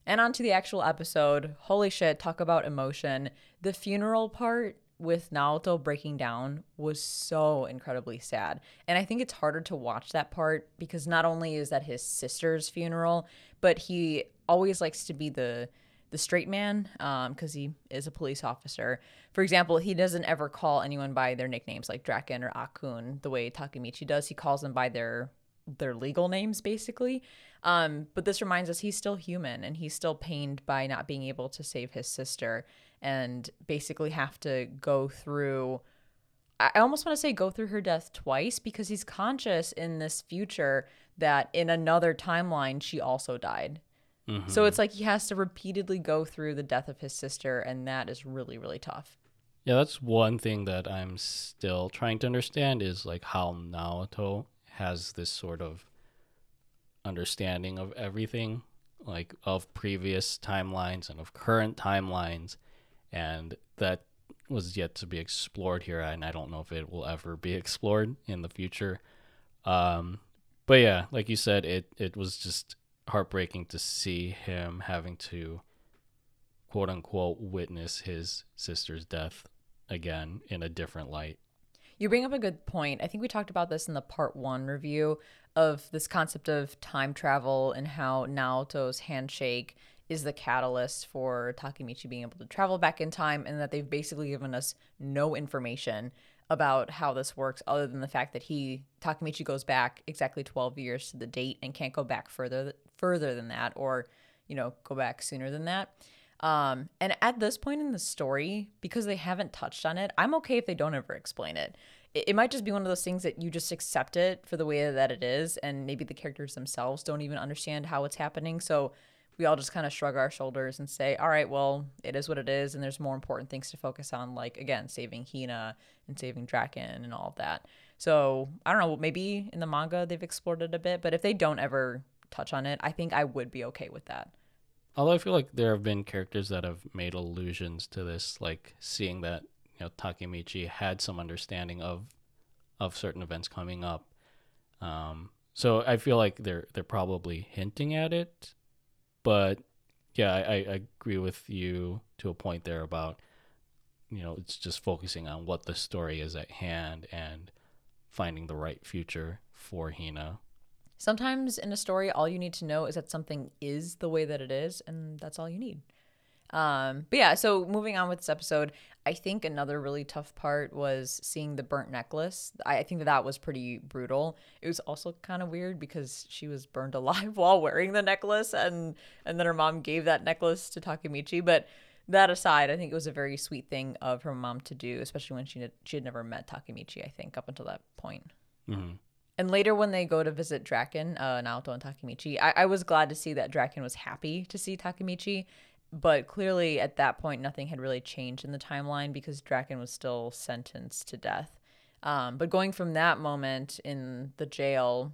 And on to the actual episode. Holy shit, talk about emotion. The funeral part with Naoto breaking down was so incredibly sad. And I think it's harder to watch that part because not only is that his sister's funeral, but he always likes to be the the straight man um, because he is a police officer. For example, he doesn't ever call anyone by their nicknames like Draken or Akun the way Takemichi does. He calls them by their their legal names, basically. Um, but this reminds us he's still human and he's still pained by not being able to save his sister and basically have to go through, I almost want to say go through her death twice, because he's conscious in this future that in another timeline, she also died. Mm-hmm. So it's like he has to repeatedly go through the death of his sister, and that is really, really tough. Yeah, that's one thing that I'm still trying to understand is like how Naoto has this sort of understanding of everything, like of previous timelines and of current timelines, and that was yet to be explored here, and I don't know if it will ever be explored in the future. Um, but yeah, like you said, it, it was just heartbreaking to see him having to quote-unquote witness his sister's death again in a different light. You bring up a good point. I think we talked about this in the part one review of this concept of time travel and how Naoto's handshake is the catalyst for Takemichi being able to travel back in time, and that they've basically given us no information about how this works other than the fact that he, Takemichi, goes back exactly twelve years to the date and can't go back further further than that, or, you know, go back sooner than that. Um, and at this point in the story, because they haven't touched on it, I'm okay if they don't ever explain it. It, it might just be one of those things that you just accept it for the way that it is, and maybe the characters themselves don't even understand how it's happening. So we all just kind of shrug our shoulders and say, all right, well, it is what it is, and there's more important things to focus on, like, again, saving Hina and saving Draken and all of that. So I don't know, maybe in the manga they've explored it a bit, but if they don't ever touch on it, I think I would be okay with that. Although I feel like there have been characters that have made allusions to this, like seeing that, you know, Takemichi had some understanding of of certain events coming up. Um, so I feel like they're they're probably hinting at it. But yeah, I, I agree with you to a point there about, you know, it's just focusing on what the story is at hand and finding the right future for Hina. Sometimes in a story, all you need to know is that something is the way that it is, and that's all you need. Um, but yeah, so moving on with this episode, I think another really tough part was seeing the burnt necklace. I, I think that that was pretty brutal. It was also kind of weird because she was burned alive while wearing the necklace, and, and then her mom gave that necklace to Takemichi. But that aside, I think it was a very sweet thing of her mom to do, especially when she, she had never met Takemichi, I think, up until that point. Mm-hmm. And later when they go to visit Draken, uh, Naoto and Takemichi, I-, I was glad to see that Draken was happy to see Takemichi, but clearly at that point nothing had really changed in the timeline because Draken was still sentenced to death. Um, but going from that moment in the jail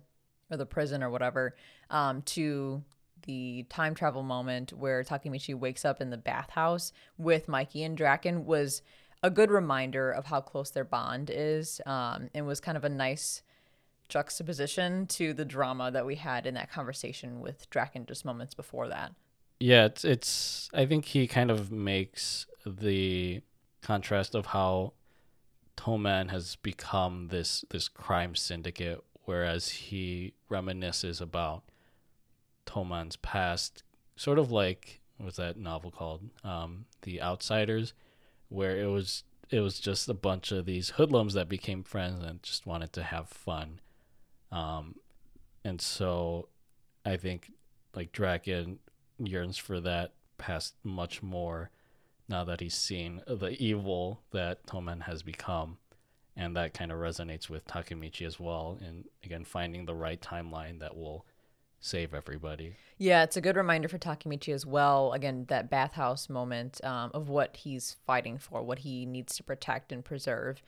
or the prison or whatever um, to the time travel moment where Takemichi wakes up in the bathhouse with Mikey and Draken was a good reminder of how close their bond is, um, and was kind of a nice juxtaposition to the drama that we had in that conversation with Draken just moments before that. Yeah, it's, it's I think he kind of makes the contrast of how Toman has become this this crime syndicate, whereas he reminisces about Toman's past, sort of like, what was that novel called? Um, The Outsiders, where it was it was just a bunch of these hoodlums that became friends and just wanted to have fun. Um, and so I think like Draken yearns for that past much more now that he's seen the evil that Tomen has become. And that kind of resonates with Takemichi as well. And again, finding the right timeline that will save everybody. Yeah, it's a good reminder for Takemichi as well. Again, that bathhouse moment um, of what he's fighting for, what he needs to protect and preserve.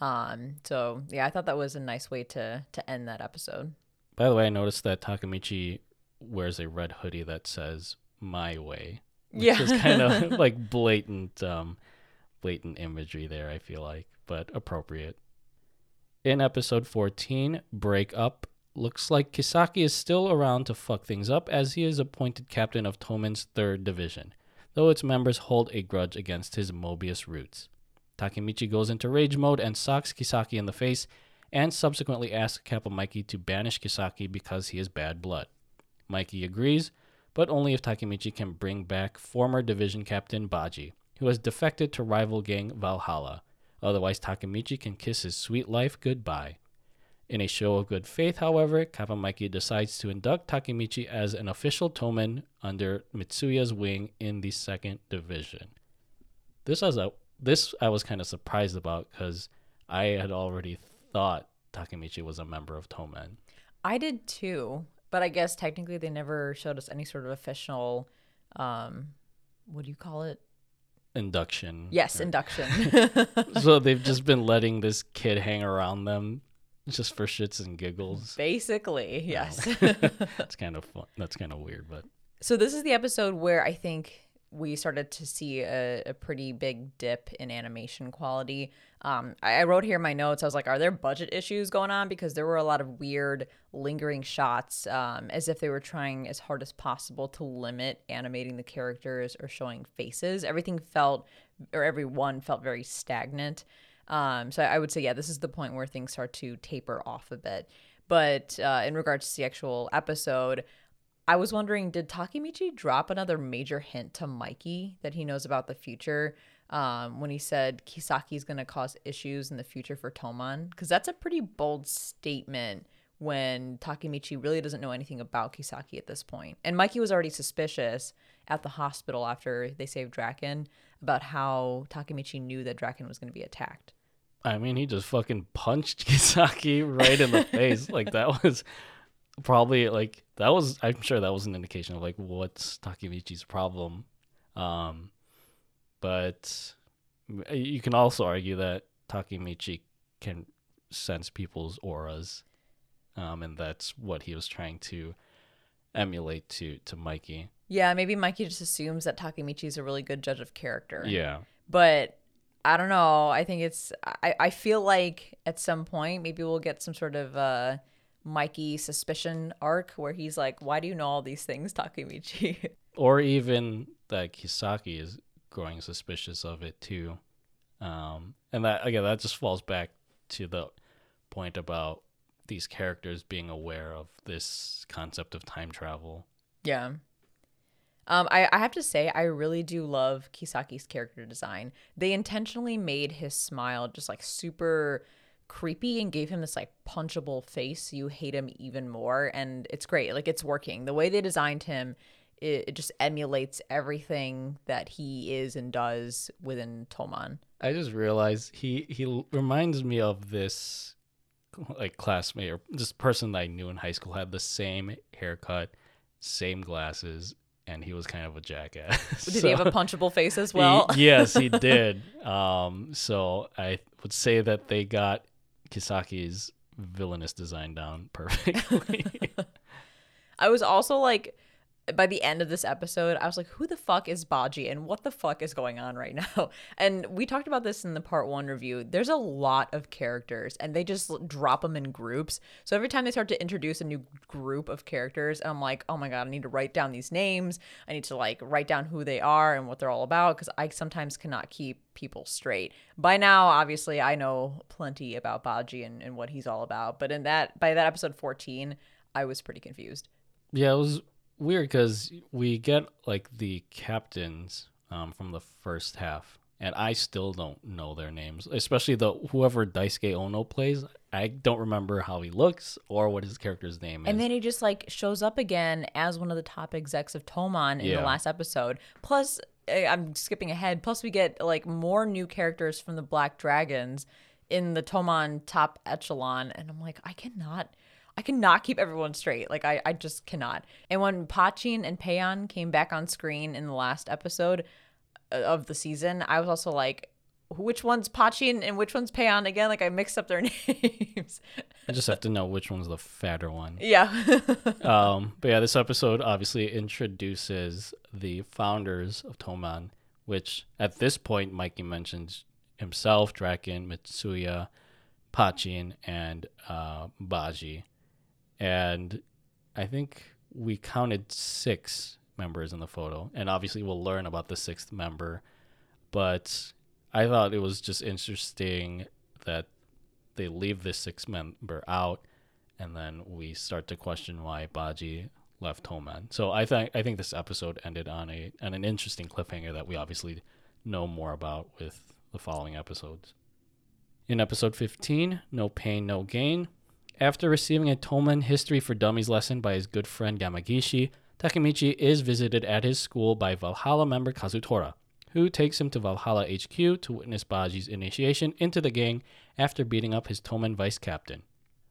Um, so, yeah, I thought that was a nice way to to end that episode. By the way, I noticed that Takemichi wears a red hoodie that says, "My Way." Which yeah. is kind of like blatant, um, blatant imagery there, I feel like. But appropriate. In episode fourteen, Break Up, looks like Kisaki is still around to fuck things up as he is appointed captain of Tomen's third division, though its members hold a grudge against his Mobius roots. Takemichi goes into rage mode and socks Kisaki in the face and subsequently asks Kappa Mikey to banish Kisaki because he is bad blood. Mikey agrees, but only if Takemichi can bring back former division captain Baji, who has defected to rival gang Valhalla. Otherwise, Takemichi can kiss his sweet life goodbye. In a show of good faith, however, Kappa Mikey decides to induct Takemichi as an official Tomen under Mitsuya's wing in the second division. This, has a, this I was kind of surprised about because I had already thought Takemichi was a member of Tomen. I did too, but I guess technically they never showed us any sort of official, um, what do you call it? Induction. Yes, or... induction. So they've just been letting this kid hang around them just for shits and giggles. Basically, yes. No. That's kind of fun. That's kind of weird, but. So this is the episode where I think we started to see a, a pretty big dip in animation quality. Um, I, I wrote here in my notes, I was like, are there budget issues going on? Because there were a lot of weird lingering shots um, as if they were trying as hard as possible to limit animating the characters or showing faces. Everything felt, or everyone felt very stagnant. Um, so I would say, yeah, this is the point where things start to taper off a bit. But uh, in regards to the actual episode, I was wondering, did Takemichi drop another major hint to Mikey that he knows about the future um, when he said Kisaki's going to cause issues in the future for Tomen? Because that's a pretty bold statement when Takemichi really doesn't know anything about Kisaki at this point. And Mikey was already suspicious at the hospital after they saved Draken about how Takemichi knew that Draken was going to be attacked. I mean, he just fucking punched Kisaki right in the face. Like, that was... Probably like that was, I'm sure that was an indication of like what's Takemichi's problem. Um, but you can also argue that Takemichi can sense people's auras. Um, and that's what he was trying to emulate to, to Mikey. Yeah, maybe Mikey just assumes that Takemichi's a really good judge of character. Yeah. But I don't know. I think it's, I, I feel like at some point maybe we'll get some sort of, uh, Mikey suspicion arc where he's like, why do you know all these things, Takemichi? Or even that Kisaki is growing suspicious of it too. Um, and that, again, that just falls back to the point about these characters being aware of this concept of time travel. Yeah. Um, I, I have to say, I really do love Kisaki's character design. They intentionally made his smile just like super... creepy and gave him this like punchable face. You hate him even more, and it's great. Like, it's working. The way they designed him, it, it just emulates everything that he is and does within Tomen. I just realized he he reminds me of this like classmate or this person that I knew in high school, had the same haircut, same glasses, and he was kind of a jackass. Did so, he have a punchable face as well? He, yes, he did. Um, so I would say that they got Kisaki's villainous design down perfectly. I was also like, by the end of this episode, I was like, who the fuck is Baji and what the fuck is going on right now? And we talked about this in the part one review. There's a lot of characters and they just drop them in groups. So every time they start to introduce a new group of characters, I'm like, oh my God, I need to write down these names. I need to like write down who they are and what they're all about because I sometimes cannot keep people straight. By now, obviously, I know plenty about Baji and, and what he's all about. But in that, by that episode fourteen, I was pretty confused. Yeah, it was weird because we get like the captains um, from the first half and I still don't know their names, especially the whoever Daisuke Ono plays. I don't remember how he looks or what his character's name is. And then he just like shows up again as one of the top execs of Tomon in yeah. the last episode. Plus, I'm skipping ahead. Plus, we get like more new characters from the Black Dragons in the Tomon top echelon, and I'm like, I cannot. I cannot keep everyone straight. Like, I, I just cannot. And when Pachin and Peon came back on screen in the last episode of the season, I was also like, which one's Pachin and which one's Peon again? Like, I mixed up their names. I just have to know which one's the fatter one. Yeah. um. But yeah, this episode obviously introduces the founders of Tomon, which at this point, Mikey mentions himself, Draken, Mitsuya, Pachin, and uh, Baji. And I think we counted six members in the photo. And obviously we'll learn about the sixth member. But I thought it was just interesting that they leave this sixth member out. And then we start to question why Baji left Toman. So I, th- I think this episode ended on, a, on an interesting cliffhanger that we obviously know more about with the following episodes. In episode fifteen, No Pain, No Gain. After receiving a Tomon History for Dummies lesson by his good friend Yamagishi, Takemichi is visited at his school by Valhalla member Kazutora, who takes him to Valhalla H Q to witness Baji's initiation into the gang after beating up his Tomon vice-captain.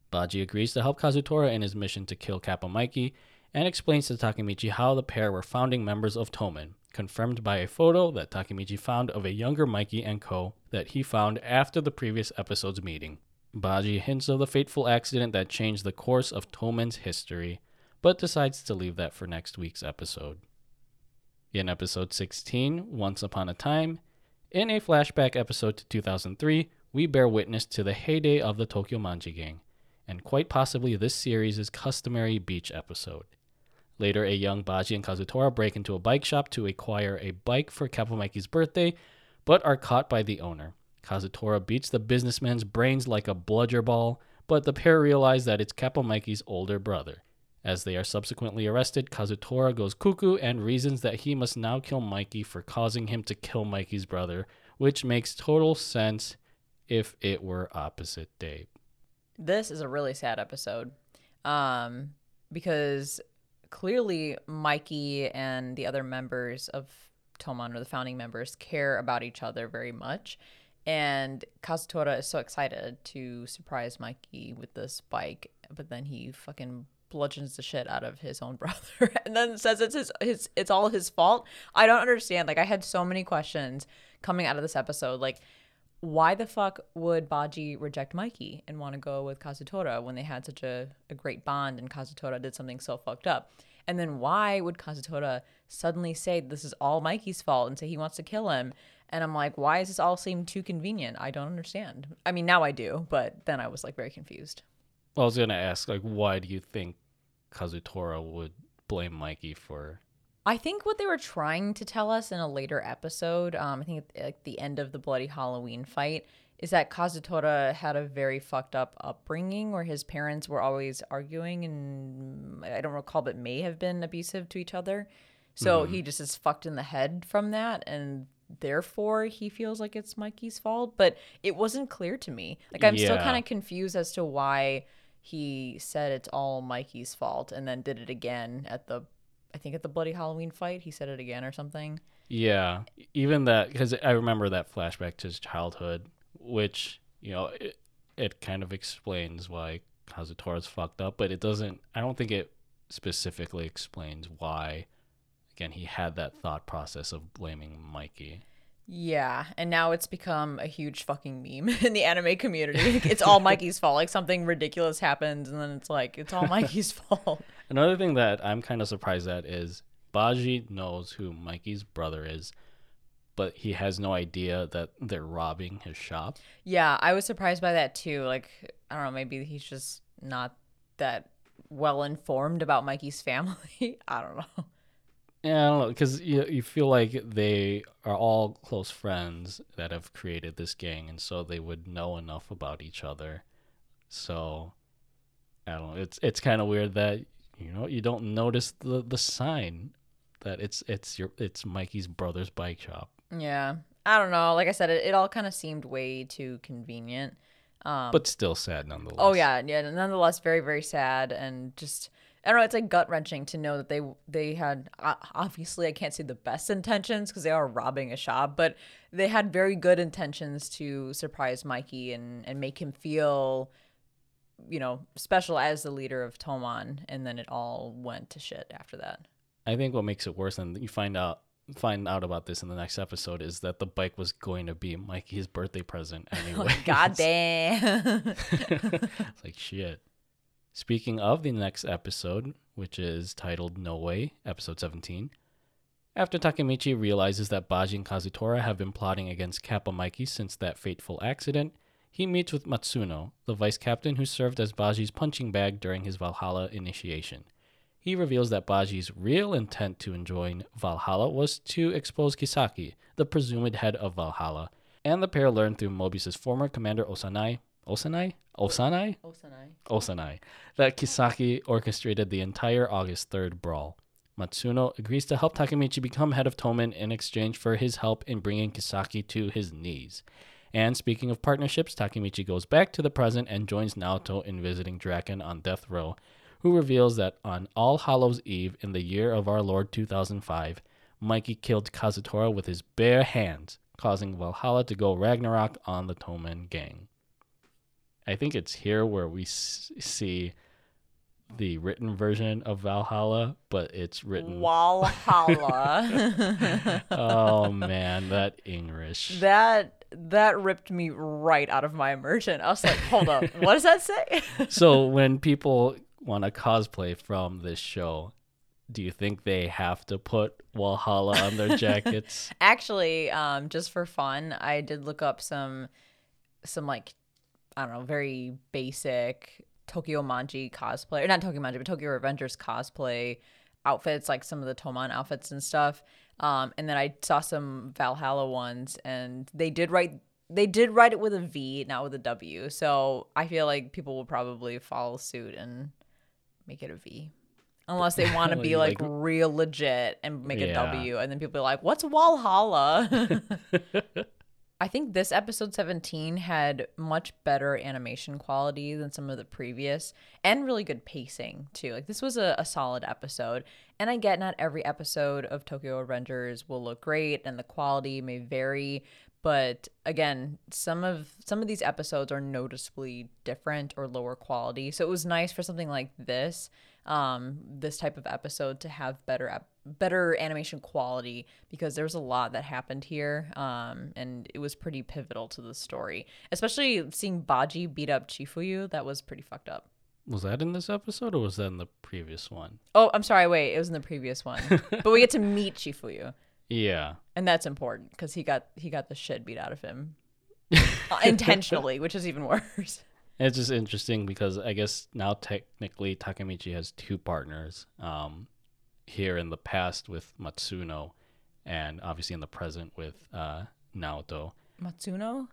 Baji agrees to help Kazutora in his mission to kill Kappa Mikey and explains to Takemichi how the pair were founding members of Tomon, confirmed by a photo that Takemichi found of a younger Mikey and co that he found after the previous episode's meeting. Baji hints of the fateful accident that changed the course of Toman's history, but decides to leave that for next week's episode. In episode sixteen, Once Upon a Time, in a flashback episode to two thousand three, we bear witness to the heyday of the Tokyo Manji gang, and quite possibly this series' customary beach episode. Later, a young Baji and Kazutora break into a bike shop to acquire a bike for Kappa Mikey's birthday, but are caught by the owner. Kazutora beats the businessman's brains like a bludger ball, but the pair realize that it's Kappa Mikey's older brother. As they are subsequently arrested, Kazutora goes cuckoo and reasons that he must now kill Mikey for causing him to kill Mikey's brother, which makes total sense if it were opposite day. This is a really sad episode, um, because clearly Mikey and the other members of Tomon, or the founding members, care about each other very much. And Kazutora is so excited to surprise Mikey with this bike, but then he fucking bludgeons the shit out of his own brother and then says it's his, his it's all his fault. I don't understand. Like, I had so many questions coming out of this episode. Like, why the fuck would Baji reject Mikey and want to go with Kazutora when they had such a, a great bond and Kazutora did something so fucked up? And then why would Kazutora suddenly say this is all Mikey's fault and say he wants to kill him? And I'm like, why does this all seem too convenient? I don't understand. I mean, now I do, but then I was like very confused. I was going to ask, like, why do you think Kazutora would blame Mikey for... I think what they were trying to tell us in a later episode, um, I think at like, the end of the Bloody Halloween fight, is that Kazutora had a very fucked up upbringing where his parents were always arguing and I don't recall, but may have been abusive to each other. So mm-hmm. he just is fucked in the head from that, and therefore he feels like it's Mikey's fault, but it wasn't clear to me. Like, I'm yeah. still kind of confused as to why he said it's all Mikey's fault and then did it again at the, I think at the Bloody Halloween fight, he said it again or something. Yeah, even that, because I remember that flashback to his childhood, which, you know, it, it kind of explains why Kazutora's fucked up, but it doesn't, I don't think it specifically explains why. And he had that thought process of blaming Mikey. Yeah, and now it's become a huge fucking meme in the anime community. It's all Mikey's fault. Like, something ridiculous happens, and then it's like, it's all Mikey's fault. Another thing that I'm kind of surprised at is Baji knows who Mikey's brother is, but he has no idea that they're robbing his shop. Yeah, I was surprised by that, too. Like, I don't know, maybe he's just not that well-informed about Mikey's family. I don't know. Yeah, I don't know, because you, you feel like they are all close friends that have created this gang, and so they would know enough about each other. So, I don't know, it's it's kind of weird that, you know, you don't notice the, the sign that it's it's your it's Mikey's brother's bike shop. Yeah, I don't know. Like I said, it, it all kind of seemed way too convenient. Um, but still sad nonetheless. Oh, yeah. Yeah, nonetheless, very, very sad. And just, I don't know, it's like gut-wrenching to know that they they had, obviously, I can't say the best intentions because they are robbing a shop, but they had very good intentions to surprise Mikey and, and make him feel, you know, special as the leader of Tomon. And then it all went to shit after that. I think what makes it worse, and you find out find out about this in the next episode, is that the bike was going to be Mikey's birthday present anyway. God damn. It's like, shit. Speaking of the next episode, which is titled No Way, episode seventeen, after Takemichi realizes that Baji and Kazutora have been plotting against Kappa Mikey since that fateful accident, he meets with Matsuno, the vice captain who served as Baji's punching bag during his Valhalla initiation. He reveals that Baji's real intent to join Valhalla was to expose Kisaki, the presumed head of Valhalla, and the pair learn through Mobius' former commander Osanai, Osanai? Osanai? Osanai. Osanai, that Kisaki orchestrated the entire August third brawl. Matsuno agrees to help Takemichi become head of Tomon in exchange for his help in bringing Kisaki to his knees. And speaking of partnerships, Takemichi goes back to the present and joins Naoto in visiting Draken on death row, who reveals that on All Hallows' Eve in the year of our Lord two thousand five, Mikey killed Kazutora with his bare hands, causing Valhalla to go Ragnarok on the Tomon gang. I think it's here where we s- see the written version of Valhalla, but it's written... Valhalla. Oh, man, that English. That... That ripped me right out of my immersion. I was like, hold up, what does that say? So when people want to cosplay from this show, do you think they have to put Valhalla on their jackets? Actually, um, just for fun, I did look up some, some like, I don't know, very basic Tokyo Manji cosplay. Or not Tokyo Manji, but Tokyo Revengers cosplay outfits, like some of the Tomon outfits and stuff. Um, and then I saw some Valhalla ones, and they did write they did write it with a V, not with a W. So I feel like people will probably follow suit and make it a V, unless they want to be like, like real legit and make yeah. a W, and then people are like, "What's Valhalla?" I think this episode seventeen had much better animation quality than some of the previous, and really good pacing too. Like this was a, a solid episode. And I get not every episode of Tokyo Revengers will look great and the quality may vary, but again, some of some of these episodes are noticeably different or lower quality. So it was nice for something like this, um, this type of episode, to have better ep- better animation quality, because there was a lot that happened here, um, and it was pretty pivotal to the story. Especially seeing Baji beat up Chifuyu, that was pretty fucked up. Was that in this episode, or was that in the previous one? Oh, I'm sorry. Wait, it was in the previous one. But we get to meet Chifuyu. Yeah. And that's important because he got he got the shit beat out of him uh, intentionally, which is even worse. It's just interesting because I guess now technically Takemichi has two partners, um, here in the past with Matsuno, and obviously in the present with uh, Naoto. Matsuno?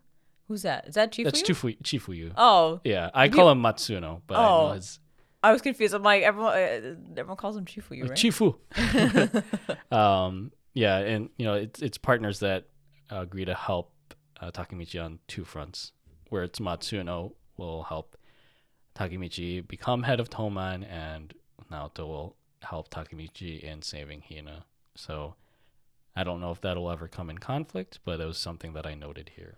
Who's that? Is that Chifuyu? That's Chifuyu. Chifuyu. Oh. Yeah, I call you... him Matsuno, but oh. I know it's... I was confused. I'm like, everyone uh, everyone calls him Chifuyu, right? Chifu. um, yeah, and, you know, it's, it's partners that uh, agree to help uh, Takemichi on two fronts, where it's Matsuno will help Takemichi become head of Tomon, and Naoto will help Takemichi in saving Hina. So I don't know if that'll ever come in conflict, but it was something that I noted here.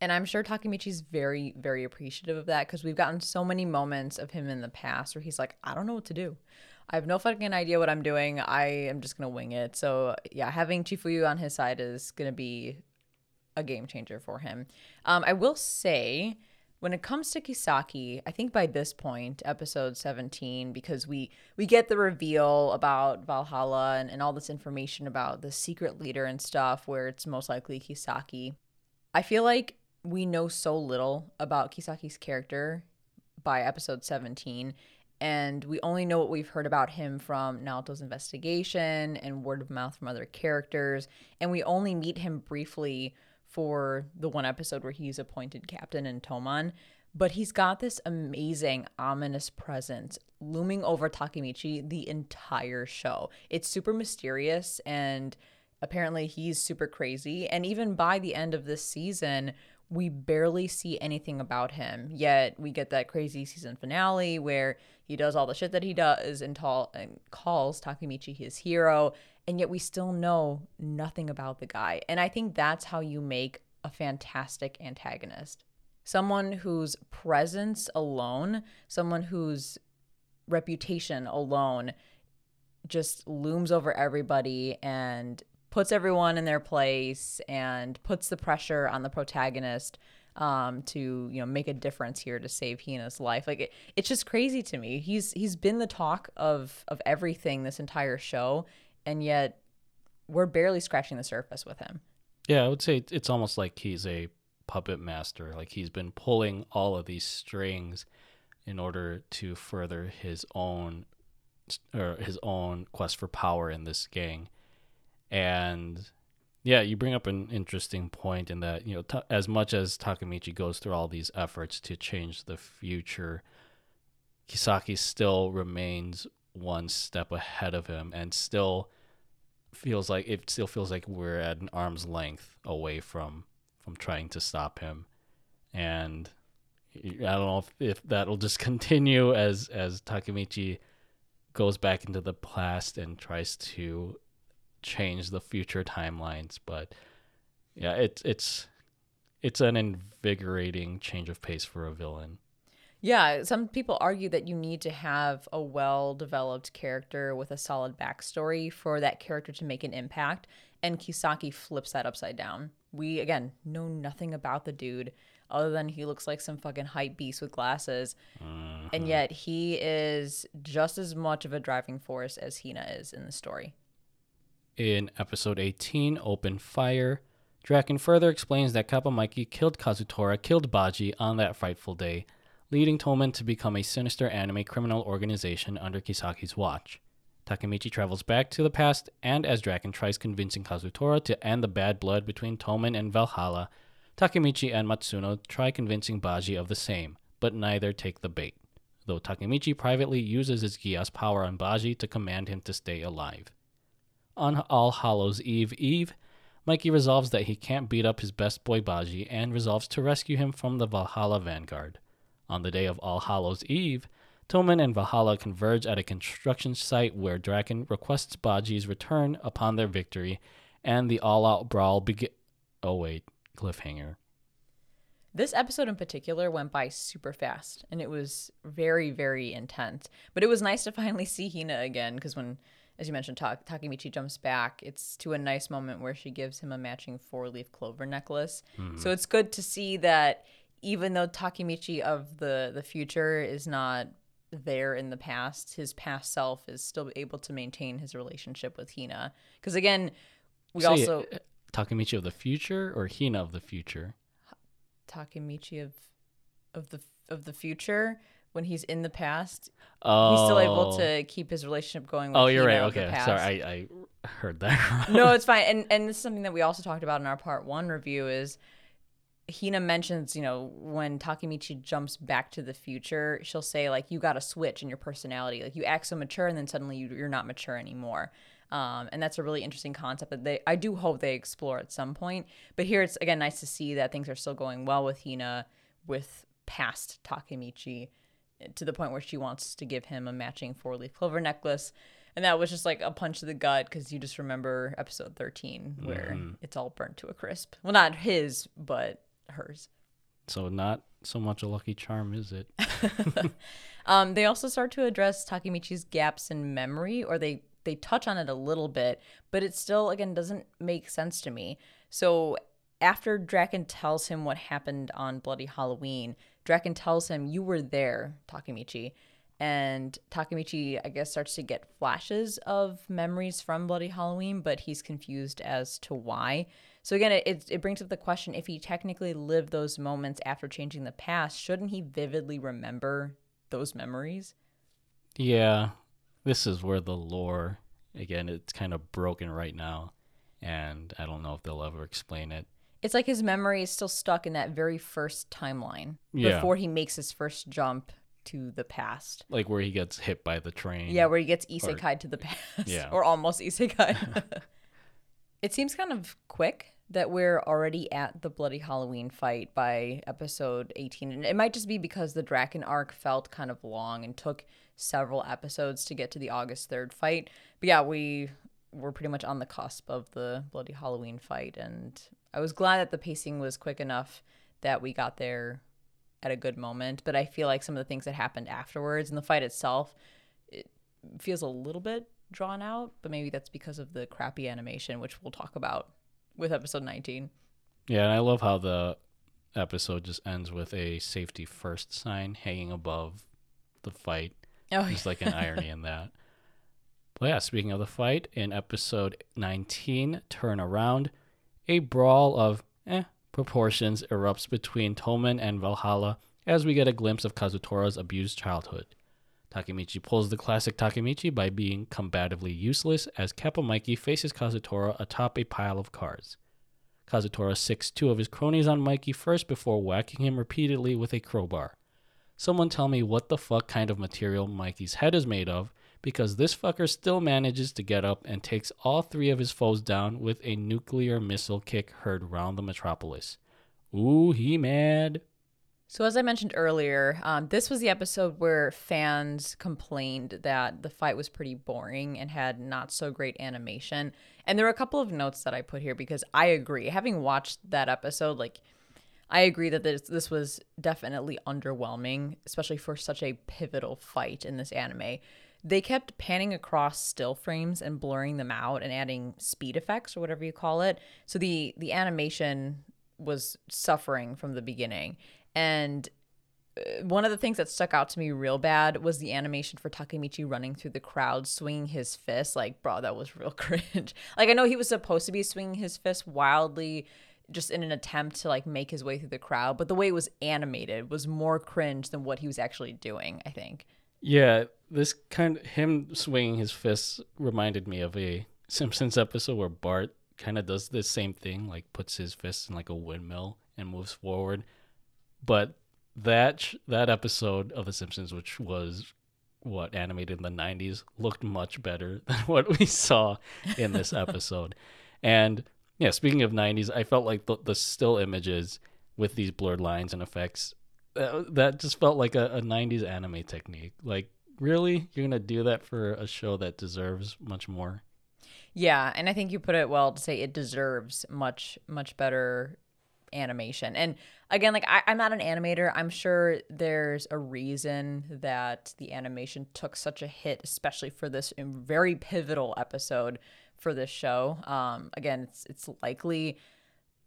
And I'm sure Takemichi's very, very appreciative of that, because we've gotten so many moments of him in the past where he's like, I don't know what to do. I have no fucking idea what I'm doing. I am just going to wing it. So, yeah, having Chifuyu on his side is going to be a game changer for him. Um, I will say, when it comes to Kisaki, I think by this point, episode seventeen, because we, we get the reveal about Valhalla and, and all this information about the secret leader and stuff, where it's most likely Kisaki. I feel like we know so little about Kisaki's character by episode seventeen, and we only know what we've heard about him from Naoto's investigation and word of mouth from other characters, and we only meet him briefly for the one episode where he's appointed captain in Tomon, but he's got this amazing, ominous presence looming over Takemichi the entire show. It's super mysterious, and Apparently he's super crazy. And even by the end of this season, we barely see anything about him. Yet we get that crazy season finale where he does all the shit that he does and, ta- and calls Takemichi his hero. And yet we still know nothing about the guy. And I think that's how you make a fantastic antagonist. Someone whose presence alone, someone whose reputation alone just looms over everybody and puts everyone in their place and puts the pressure on the protagonist um, to, you know, make a difference here to save Hina's life. Like, it, it's just crazy to me. He's he's been the talk of of everything this entire show, and yet we're barely scratching the surface with him. Yeah, I would say it's almost like he's a puppet master. Like, he's been pulling all of these strings in order to further his own or his own quest for power in this gang. And yeah, you bring up an interesting point in that, you know, t- as much as Takemichi goes through all these efforts to change the future, Kisaki still remains one step ahead of him and still feels like it still feels like we're at an arm's length away from from trying to stop him. And I don't know if, if that'll just continue as as Takemichi goes back into the past and tries to change the future timelines. But yeah, it's it's it's an invigorating change of pace for a villain. Yeah, some people argue that you need to have a well-developed character with a solid backstory for that character to make an impact, and Kisaki flips that upside down. We, again, know nothing about the dude other than he looks like some fucking hype beast with glasses, mm-hmm. and yet he is just as much of a driving force as Hina is in the story. In episode eighteen, Open Fire, Draken further explains that Kappa Mikey killed Kazutora, killed Baji on that frightful day, leading Toman to become a sinister anime criminal organization under Kisaki's watch. Takemichi travels back to the past, and as Draken tries convincing Kazutora to end the bad blood between Toman and Valhalla, Takemichi and Matsuno try convincing Baji of the same, but neither take the bait, though Takemichi privately uses his Gya's power on Baji to command him to stay alive. On All Hallows' Eve Eve, Mikey resolves that he can't beat up his best boy Baji and resolves to rescue him from the Valhalla Vanguard. On the day of All Hallows' Eve, Toman and Valhalla converge at a construction site where Draken requests Baji's return upon their victory, and the all-out brawl begins. Oh wait, cliffhanger. This episode in particular went by super fast, and it was very, very intense. But it was nice to finally see Hina again, because when... as you mentioned, Ta- Takemichi jumps back. It's to a nice moment where she gives him a matching four-leaf clover necklace. Mm-hmm. So it's good to see that even though Takemichi of the, the future is not there in the past, his past self is still able to maintain his relationship with Hina. Because, again, we so also... Yeah, Takemichi of the future or Hina of the future? Takemichi of of the of the future... when he's in the past, oh. he's still able to keep his relationship going with Hina. Oh, you're right. Okay. Sorry, I, I heard that wrong. No, it's fine. And and this is something that we also talked about in our part one review is Hina mentions, you know, when Takemichi jumps back to the future, she'll say, like, you got to switch in your personality. Like, you act so mature, and then suddenly you, you're not mature anymore. Um, and that's a really interesting concept that they I do hope they explore at some point. But here it's, again, nice to see that things are still going well with Hina, with past Takemichi, to the point where she wants to give him a matching four-leaf clover necklace. And that was just like a punch to the gut, because you just remember episode thirteen where mm-hmm. it's all burnt to a crisp. Well, not his, but hers. So not so much a lucky charm, is it? um, they also start to address Takemichi's gaps in memory, or they, they touch on it a little bit, but it still, again, doesn't make sense to me. So after Draken tells him what happened on Bloody Halloween, Draken tells him, you were there, Takemichi. And Takemichi, I guess, starts to get flashes of memories from Bloody Halloween, but he's confused as to why. So again, it, it brings up the question, if he technically lived those moments after changing the past, shouldn't he vividly remember those memories? Yeah, this is where the lore, again, it's kind of broken right now, and I don't know if they'll ever explain it. It's like his memory is still stuck in that very first timeline yeah. before he makes his first jump to the past. Like where he gets hit by the train. Yeah, where he gets isekai'd or, to the past. Yeah. Or almost isekai'd. It seems kind of quick that we're already at the bloody Halloween fight by episode eighteen. And it might just be because the Draken arc felt kind of long and took several episodes to get to the August third fight. But yeah, we were pretty much on the cusp of the bloody Halloween fight. And I was glad that the pacing was quick enough that we got there at a good moment. But I feel like some of the things that happened afterwards and the fight itself, it feels a little bit drawn out. But maybe that's because of the crappy animation, which we'll talk about with episode nineteen. Yeah, and I love how the episode just ends with a safety first sign hanging above the fight. Oh, There's yeah. like an irony in that. But yeah, speaking of the fight, in episode nineteen, Turn Around, a brawl of eh, proportions erupts between Tomen and Valhalla as we get a glimpse of Kazutora's abused childhood. Takemichi pulls the classic Takemichi by being combatively useless as Kappa Mikey faces Kazutora atop a pile of cards. Kazutora sicks two of his cronies on Mikey first before whacking him repeatedly with a crowbar. Someone tell me what the fuck kind of material Mikey's head is made of, because this fucker still manages to get up and takes all three of his foes down with a nuclear missile kick heard round the metropolis. Ooh, he mad. So as I mentioned earlier, um, this was the episode where fans complained that the fight was pretty boring and had not so great animation. And there were a couple of notes that I put here because I agree. Having watched that episode, like, I agree that this, this was definitely underwhelming, especially for such a pivotal fight in this anime. They kept panning across still frames and blurring them out and adding speed effects or whatever you call it. So the, the animation was suffering from the beginning. And one of the things that stuck out to me real bad was the animation for Takemichi running through the crowd, swinging his fist. Like, bro, that was real cringe. Like, I know he was supposed to be swinging his fist wildly just in an attempt to, like, make his way through the crowd. But the way it was animated was more cringe than what he was actually doing, I think. Yeah, this kind of him swinging his fists reminded me of a Simpsons episode where Bart kind of does the same thing, like puts his fists in, like, a windmill and moves forward. But that sh- that episode of The Simpsons, which was what animated in the nineties, looked much better than what we saw in this episode. And yeah, speaking of nineties, I felt like the, the still images with these blurred lines and effects, uh, that just felt like a, a nineties anime technique. Like, really? You're going to do that for a show that deserves much more? Yeah, and I think you put it well to say it deserves much, much better animation. And again, like, I, I'm not an animator. I'm sure there's a reason that the animation took such a hit, especially for this very pivotal episode for this show. Um, again, it's it's likely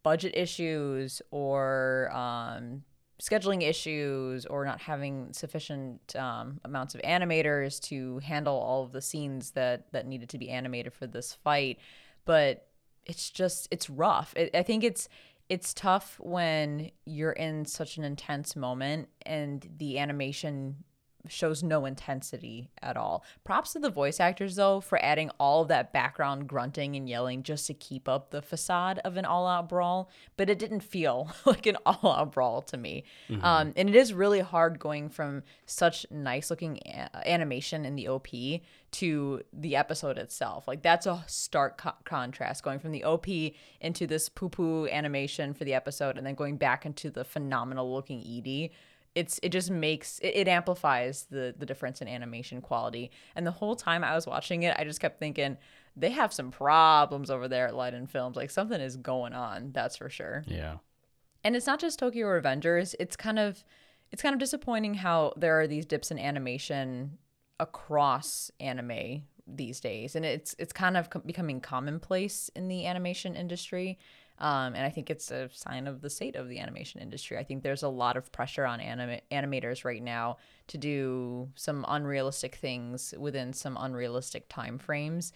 budget issues or um, scheduling issues or not having sufficient um, amounts of animators to handle all of the scenes that that needed to be animated for this fight. But it's just, it's rough. It, I think it's It's tough when you're in such an intense moment and the animation shows no intensity at all. Props to the voice actors, though, for adding all of that background grunting and yelling just to keep up the facade of an all-out brawl. But it didn't feel like an all-out brawl to me. Mm-hmm. Um, and it is really hard going from such nice-looking a- animation in the O P to the episode itself. Like, that's a stark co- contrast, going from the O P into this poo-poo animation for the episode and then going back into the phenomenal-looking E D. It's it just makes it, it amplifies the the difference in animation quality. And the whole time I was watching it, I just kept thinking, they have some problems over there at Liden Films. Like, something is going on, that's for sure. Yeah. And it's not just Tokyo Revengers. It's kind of it's kind of disappointing how there are these dips in animation across anime these days, and it's it's kind of com- becoming commonplace in the animation industry. Um, and I think it's a sign of the state of the animation industry. I think there's a lot of pressure on anim- animators right now to do some unrealistic things within some unrealistic time frames.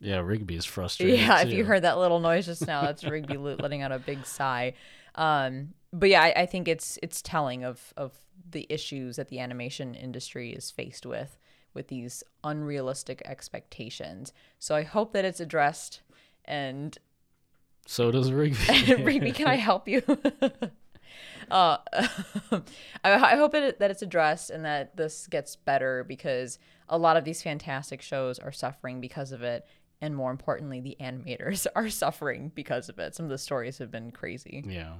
Yeah, Rigby is frustrated. Yeah, too. If you heard that little noise just now, that's Rigby letting out a big sigh. Um, but yeah, I, I think it's it's telling of of the issues that the animation industry is faced with, with these unrealistic expectations. So I hope that it's addressed. And so does Rigby. Rigby, can I help you? uh, I hope it, that it's addressed and that this gets better, because a lot of these fantastic shows are suffering because of it. and more importantly, the animators are suffering because of it. Some of the stories have been crazy. Yeah.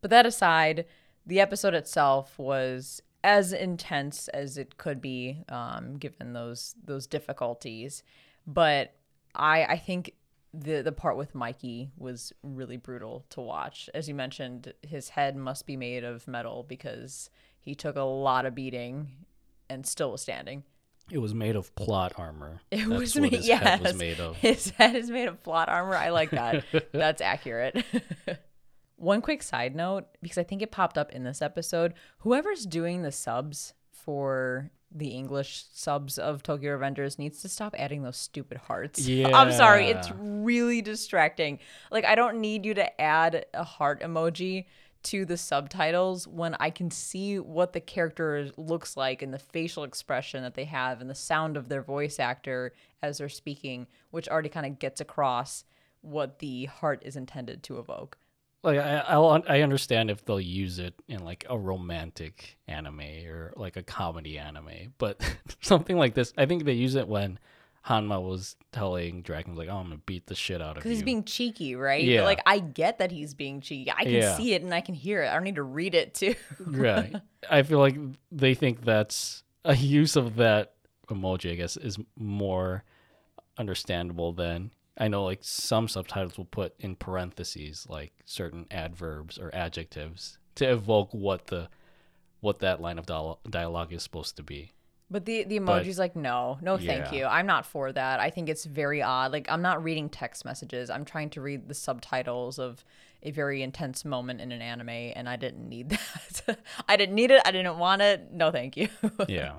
But that aside, the episode itself was as intense as it could be, um, given those those difficulties. But I I think the the part with Mikey was really brutal to watch. As you mentioned, his head must be made of metal because he took a lot of beating and still was standing. It was made of plot armor. It was, That's what his yes. head was made of. His head is made of plot armor. I like that. That's accurate. One quick side note, because I think it popped up in this episode, whoever's doing the subs for the English subs of Tokyo Revengers needs to stop adding those stupid hearts. Yeah. I'm sorry. It's really distracting. Like, I don't need you to add a heart emoji to the subtitles when I can see what the character looks like and the facial expression that they have and the sound of their voice actor as they're speaking, which already kind of gets across what the heart is intended to evoke. Like, I I'll, I understand if they'll use it in like a romantic anime or like a comedy anime, but something like this, I think they use it when Hanma was telling Draken, like, oh, I'm going to beat the shit out of you. Because he's being cheeky, right? Yeah. But, like, I get that he's being cheeky. I can yeah. see it and I can hear it. I don't need to read it, too. Right. I feel like they think that's a use of that emoji, I guess, is more understandable than, I know, like, some subtitles will put in parentheses, like, certain adverbs or adjectives to evoke what the what that line of dialogue, dialogue is supposed to be. But the, the emoji's but, like, no, no, thank yeah. you. I'm not for that. I think it's very odd. Like, I'm not reading text messages. I'm trying to read the subtitles of a very intense moment in an anime, and I didn't need that. I didn't need it. I didn't want it. No, thank you. Yeah.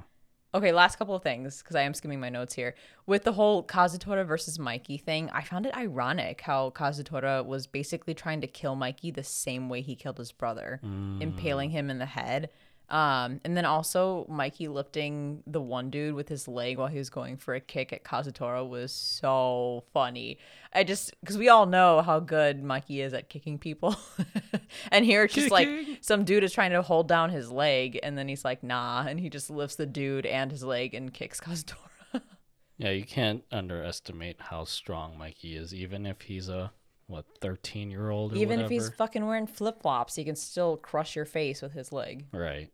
Okay, last couple of things, because I am skimming my notes here. With the whole Kazutora versus Mikey thing, I found it ironic how Kazutora was basically trying to kill Mikey the same way he killed his brother, mm. impaling him in the head. Um, and then also Mikey lifting the one dude with his leg while he was going for a kick at Kazutora was so funny. I just, because we all know how good Mikey is at kicking people. And here it's just like some dude is trying to hold down his leg and then he's like, nah. And he just lifts the dude and his leg and kicks Kazutora. Yeah, you can't underestimate how strong Mikey is, even if he's a... what, thirteen-year-old or even whatever. If he's fucking wearing flip-flops, he can still crush your face with his leg. Right.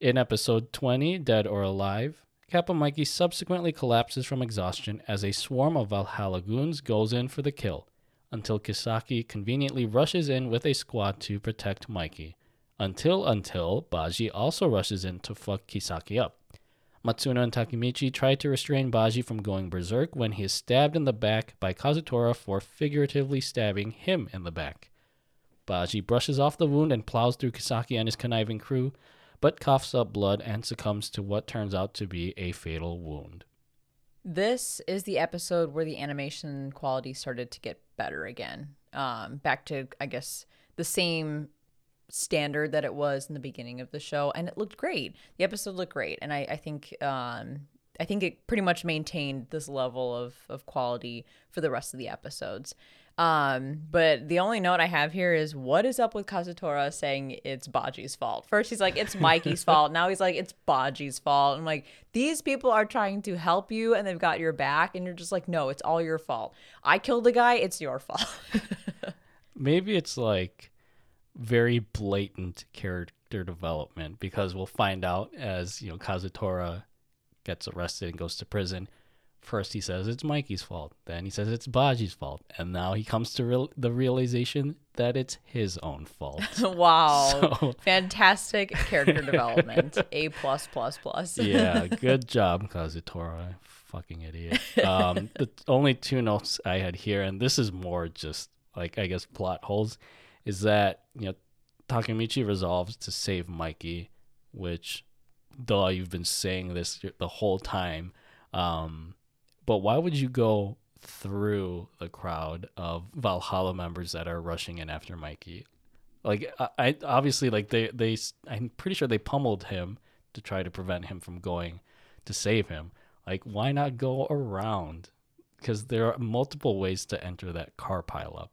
In episode twenty, Dead or Alive, Kappa Mikey subsequently collapses from exhaustion as a swarm of Valhalla goons goes in for the kill, until Kisaki conveniently rushes in with a squad to protect Mikey. Until, until, Baji also rushes in to fuck Kisaki up. Matsuno and Takemichi try to restrain Baji from going berserk when he is stabbed in the back by Kazutora for figuratively stabbing him in the back. Baji brushes off the wound and plows through Kisaki and his conniving crew, but coughs up blood and succumbs to what turns out to be a fatal wound. This is the episode where the animation quality started to get better again. Um, back to, I guess, the same standard that it was in the beginning of the show, and it looked great. The episode looked great, and I, I think um, I think it pretty much maintained this level of, of quality for the rest of the episodes. Um, but the only note I have here is, what is up with Kazutora saying it's Baji's fault? First he's like, it's Mikey's fault. Now he's like, it's Baji's fault. I'm like, these people are trying to help you, and they've got your back, and you're just like, no, it's all your fault. I killed a guy, it's your fault. Maybe it's like very blatant character development, because we'll find out as, you know, Kazutora gets arrested and goes to prison. First he says it's Mikey's fault, then he says it's Baji's fault, and now he comes to real- the realization that it's his own fault. Wow. So... fantastic character development. A plus plus plus. Yeah, good job, Kazutora, fucking idiot. Um the only two notes I had here, and this is more just like, I guess, plot holes, is that, you know, Takemichi resolves to save Mikey, which, duh, you've been saying this the whole time. Um, but why would you go through the crowd of Valhalla members that are rushing in after Mikey? Like, I, I obviously, like, they, they, I'm pretty sure they pummeled him to try to prevent him from going to save him. Like, why not go around? Because there are multiple ways to enter that car pileup.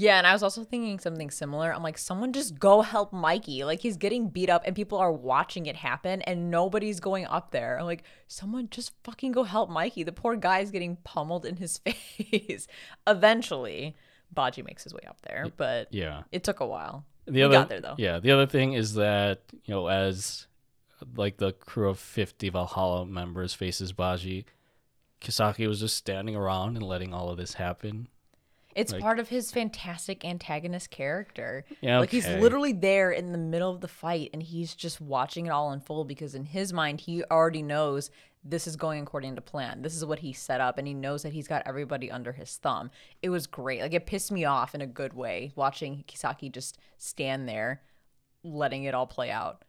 Yeah, and I was also thinking something similar. I'm like, someone just go help Mikey. Like, he's getting beat up and people are watching it happen and nobody's going up there. I'm like, someone just fucking go help Mikey. The poor guy is getting pummeled in his face. Eventually, Baji makes his way up there, but yeah, it took a while. The other, got there, though. Yeah, the other thing is that, you know, as like the crew of fifty Valhalla members faces Baji, Kisaki was just standing around and letting all of this happen. It's like, part of his fantastic antagonist character. Yeah, okay. Like, he's literally there in the middle of the fight, and he's just watching it all unfold because in his mind, he already knows this is going according to plan. This is what he set up, and he knows that he's got everybody under his thumb. It was great. Like, it pissed me off in a good way, watching Kisaki just stand there, letting it all play out.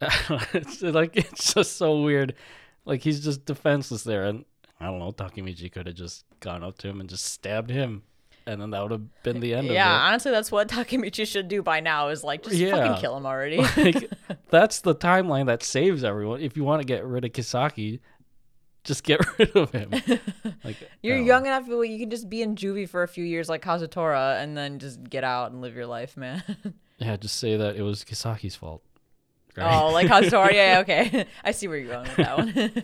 It's like, it's just so weird. Like, he's just defenseless there, and I don't know, Takemichi could have just gone up to him and just stabbed him. And then that would have been the end yeah, of it. Yeah, honestly, that's what Takemichi should do by now is, like, just yeah. fucking kill him already. Like, that's the timeline that saves everyone. If you want to get rid of Kisaki, just get rid of him. Like, you're young know. enough, you can just be in juvie for a few years like Kazutora and then just get out and live your life, man. Yeah, just say that it was Kisaki's fault. Right? Oh, like Kazutora? Yeah, okay. I see where you're going with that one.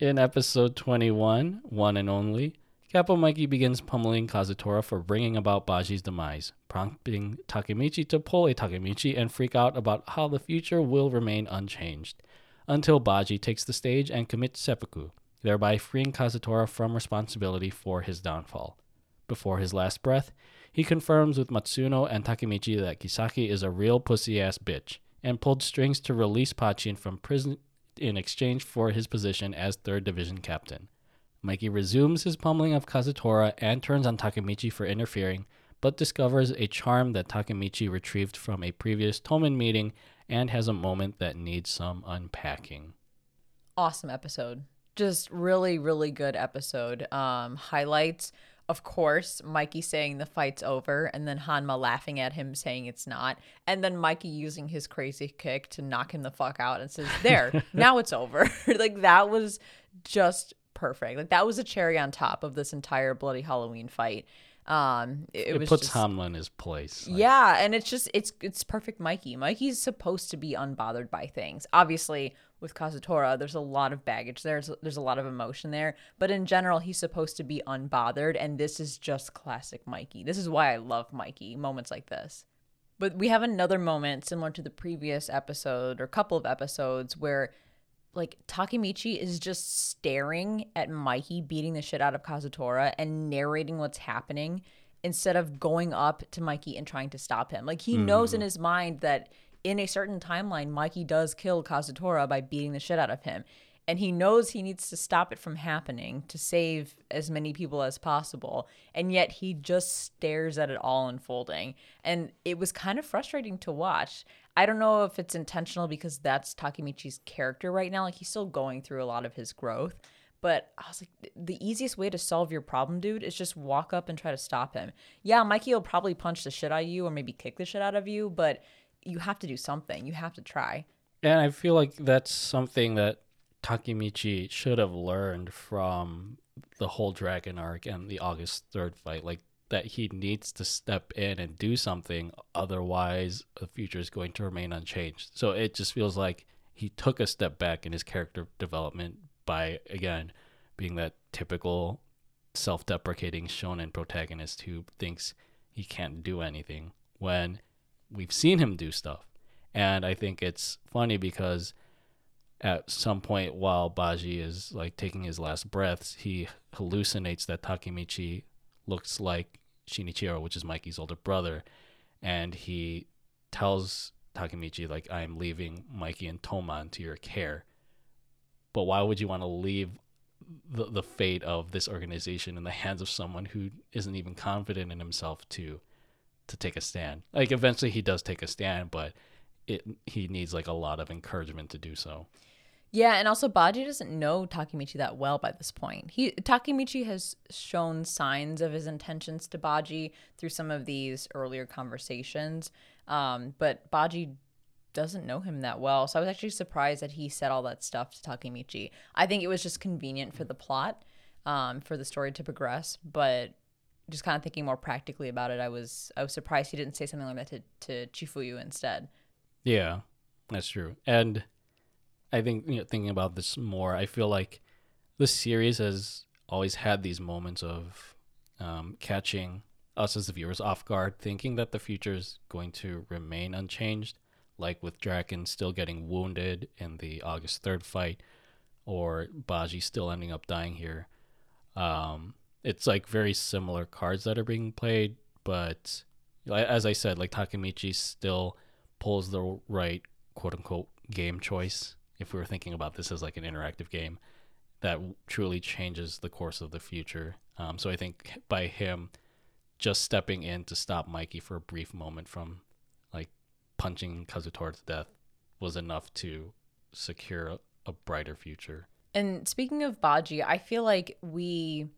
In episode twenty-one, One and Only, Capo Mikey begins pummeling Kazutora for bringing about Baji's demise, prompting Takemichi to pull a Takemichi and freak out about how the future will remain unchanged, until Baji takes the stage and commits seppuku, thereby freeing Kazutora from responsibility for his downfall. Before his last breath, he confirms with Matsuno and Takemichi that Kisaki is a real pussy-ass bitch, and pulled strings to release Pachin from prison in exchange for his position as third Division Captain. Mikey resumes his pummeling of Kazutora and turns on Takemichi for interfering, but discovers a charm that Takemichi retrieved from a previous Tomen meeting and has a moment that needs some unpacking. Awesome episode. Just really, really good episode. Um, highlights, of course, Mikey saying the fight's over, and then Hanma laughing at him saying it's not, and then Mikey using his crazy kick to knock him the fuck out and says, there, now it's over. Like, that was just perfect. Like, that was a cherry on top of this entire bloody Halloween fight. Um, it, it was puts just, Hanma in his place. Like, yeah, and it's just it's it's perfect. Mikey. Mikey's supposed to be unbothered by things. Obviously, with Kazutora, there's a lot of baggage there. There's there's a lot of emotion there. But in general, he's supposed to be unbothered, and this is just classic Mikey. This is why I love Mikey. Moments like this. But we have another moment similar to the previous episode or couple of episodes where, like, Takemichi is just staring at Mikey beating the shit out of Kazutora and narrating what's happening instead of going up to Mikey and trying to stop him. Like, he mm. knows in his mind that in a certain timeline, Mikey does kill Kazutora by beating the shit out of him. And he knows he needs to stop it from happening to save as many people as possible. And yet he just stares at it all unfolding. And it was kind of frustrating to watch. I don't know if it's intentional because that's Takemichi's character right now. Like, he's still going through a lot of his growth. But I was like, the easiest way to solve your problem, dude, is just walk up and try to stop him. Yeah, Mikey will probably punch the shit out of you or maybe kick the shit out of you, but you have to do something. You have to try. And I feel like that's something that Takemichi should have learned from the whole Dragon arc and the August third fight, like that he needs to step in and do something, otherwise the future is going to remain unchanged. So it just feels like he took a step back in his character development by, again, being that typical self-deprecating shonen protagonist who thinks he can't do anything when we've seen him do stuff. And I think it's funny because at some point while Baji is like taking his last breaths, he hallucinates that Takemichi looks like Shinichiro, which is Mikey's older brother. And he tells Takemichi, like, I'm leaving Mikey and Toma to your care. But why would you want to leave the, the fate of this organization in the hands of someone who isn't even confident in himself to to take a stand? Like, eventually he does take a stand, but it he needs like a lot of encouragement to do so. Yeah, and also Baji doesn't know Takemichi that well by this point. He Takemichi has shown signs of his intentions to Baji through some of these earlier conversations, um, but Baji doesn't know him that well. So I was actually surprised that he said all that stuff to Takemichi. I think it was just convenient for the plot, um, for the story to progress, but just kind of thinking more practically about it, I was I was surprised he didn't say something like that to, to Chifuyu instead. Yeah, that's true. And I think, you know, thinking about this more, I feel like the series has always had these moments of um, catching us as the viewers off guard, thinking that the future is going to remain unchanged, like with Draken still getting wounded in the August third fight, or Baji still ending up dying here. Um, it's like very similar cards that are being played, but as I said, like Takemichi still pulls the right quote-unquote game choice, if we were thinking about this as like an interactive game, that truly changes the course of the future. Um, so I think by him just stepping in to stop Mikey for a brief moment from like punching Kazutora to death was enough to secure a, a brighter future. And speaking of Baji, I feel like we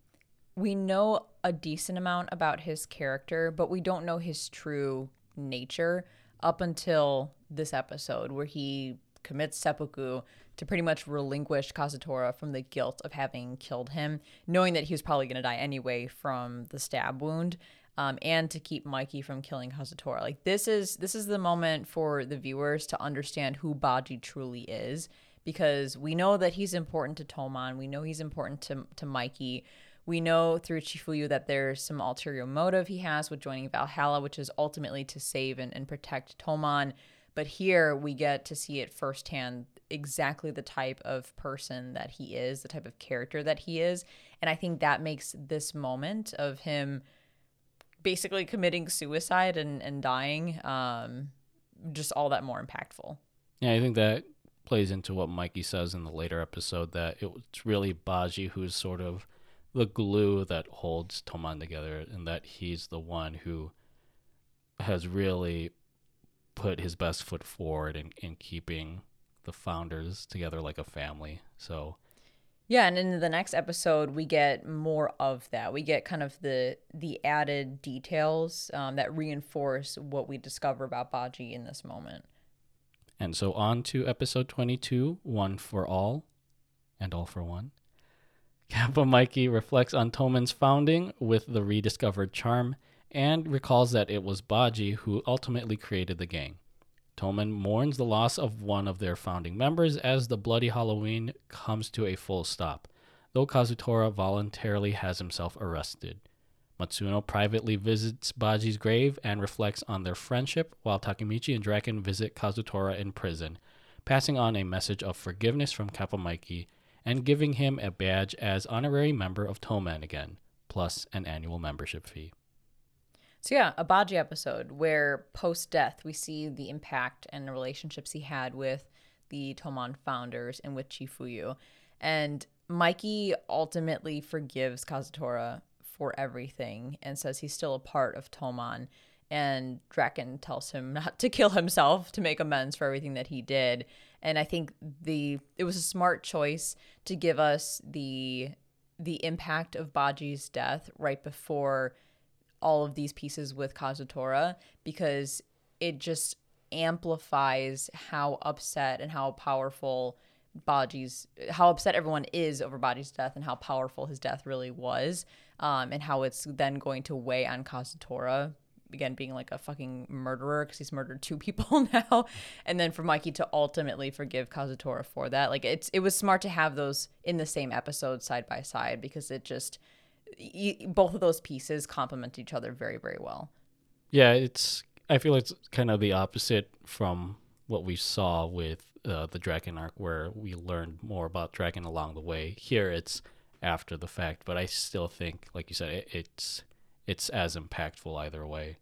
we know a decent amount about his character, but we don't know his true nature up until this episode where he commits seppuku to pretty much relinquish Kazutora from the guilt of having killed him, knowing that he was probably going to die anyway from the stab wound, um, and to keep Mikey from killing Kazutora. Like this is this is the moment for the viewers to understand who Baji truly is, because we know that he's important to Toman, we know he's important to, to Mikey, we know through Chifuyu that there's some ulterior motive he has with joining Valhalla, which is ultimately to save and, and protect Toman. But here we get to see it firsthand, exactly the type of person that he is, the type of character that he is. And I think that makes this moment of him basically committing suicide and, and dying um, just all that more impactful. Yeah, I think that plays into what Mikey says in the later episode, that it's really Baji who's sort of the glue that holds Toman together, and that he's the one who has really put his best foot forward in, in keeping the founders together like a family. So yeah, and in the next episode we get more of that. We get kind of the the added details um, that reinforce what we discover about Baji in this moment. And so on to episode twenty-two, One for All and All for One. Kappa Mikey reflects on Toman's founding with the rediscovered charm and recalls that it was Baji who ultimately created the gang. Toman mourns the loss of one of their founding members as the bloody Halloween comes to a full stop, though Kazutora voluntarily has himself arrested. Matsuno privately visits Baji's grave and reflects on their friendship, while Takemichi and Draken visit Kazutora in prison, passing on a message of forgiveness from Kappa Mikey and giving him a badge as honorary member of Toman again, plus an annual membership fee. So yeah, a Baji episode where post-death we see the impact and the relationships he had with the Toman founders and with Chifuyu. And Mikey ultimately forgives Kazutora for everything and says he's still a part of Toman. And Draken tells him not to kill himself, to make amends for everything that he did. And I think the it was a smart choice to give us the the impact of Baji's death right before all of these pieces with Kazutora, because it just amplifies how upset and how powerful Baji's, how upset everyone is over Baji's death and how powerful his death really was, um, and how it's then going to weigh on Kazutora, again, being like a fucking murderer because he's murdered two people now, and then for Mikey to ultimately forgive Kazutora for that. Like it's it was smart to have those in the same episode side by side, because it just, both of those pieces complement each other very, very well. Yeah, it's. I feel it's kind of the opposite from what we saw with uh, the Draken arc, where we learned more about Draken along the way. Here, it's after the fact, but I still think, like you said, it, it's it's as impactful either way.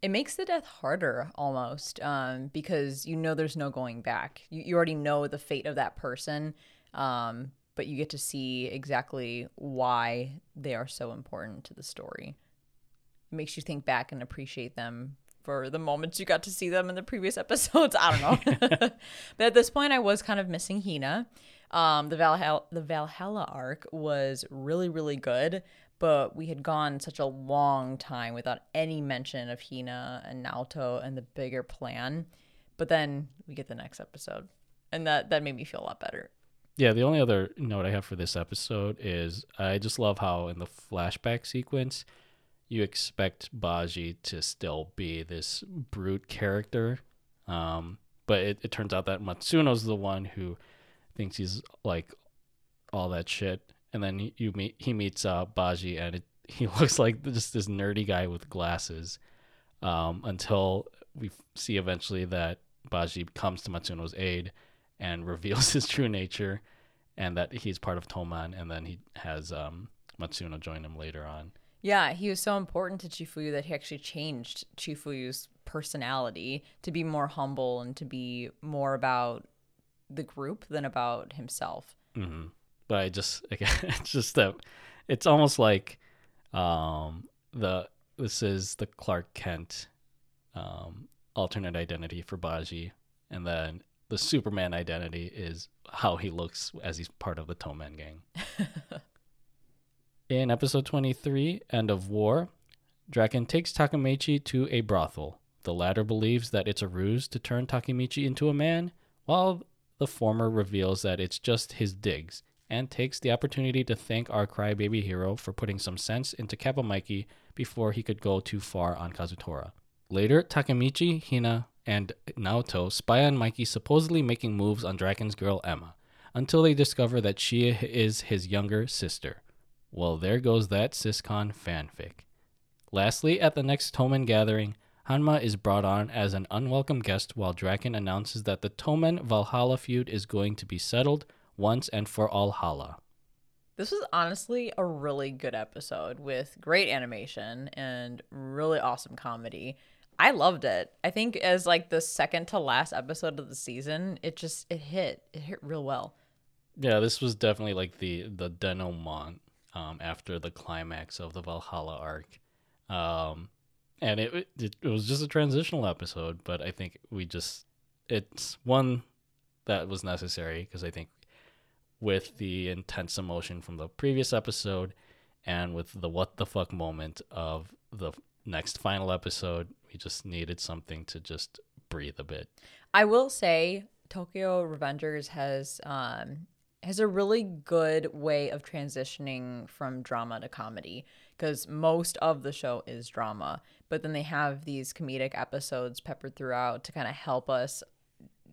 It makes the death harder almost, um, because you know there's no going back. You you already know the fate of that person. Um, but you get to see exactly why they are so important to the story. It makes you think back and appreciate them for the moments you got to see them in the previous episodes. I don't know. But at this point, I was kind of missing Hina. Um, the Valhalla, the Valhalla arc was really, really good, but we had gone such a long time without any mention of Hina and Naoto and the bigger plan. But then we get the next episode, and that, that made me feel a lot better. Yeah, the only other note I have for this episode is I just love how in the flashback sequence, you expect Baji to still be this brute character. Um, but it, it turns out that Matsuno's the one who thinks he's like all that shit. And then he, you meet, he meets uh, Baji, and it, he looks like just this nerdy guy with glasses, um, until we see eventually that Baji comes to Matsuno's aid and reveals his true nature and that he's part of Toman. And then he has um, Matsuno join him later on. Yeah, he was so important to Chifuyu that he actually changed Chifuyu's personality to be more humble and to be more about the group than about himself. Mm-hmm. But I just, again, it's just that it's almost like um, the this is the Clark Kent um, alternate identity for Baji, and then the Superman identity is how he looks as he's part of the Toman gang. In episode twenty-three, End of War, Draken takes Takemichi to a brothel. The latter believes that it's a ruse to turn Takemichi into a man, while the former reveals that it's just his digs, and takes the opportunity to thank our crybaby hero for putting some sense into Kappa Mikey before he could go too far on Kazutora. Later, Takemichi, Hina, and Naoto spy on Mikey supposedly making moves on Draken's girl Emma, until they discover that she is his younger sister. Well, there goes that Siscon fanfic. Lastly, at the next Toman gathering, Hanma is brought on as an unwelcome guest while Draken announces that the Toman Valhalla feud is going to be settled once and for all Hala. This was honestly a really good episode with great animation and really awesome comedy. I loved it. I think as like the second to last episode of the season, it just, it hit. It hit real well. Yeah, this was definitely like the, the denouement. Um, after the climax of the Valhalla arc. Um, and it, it it was just a transitional episode, but I think we just, it's one that was necessary because I think with the intense emotion from the previous episode and with the what the fuck moment of the next final episode, we just needed something to just breathe a bit. I will say Tokyo Revengers has... Um... has a really good way of transitioning from drama to comedy, because most of the show is drama, but then they have these comedic episodes peppered throughout to kind of help us,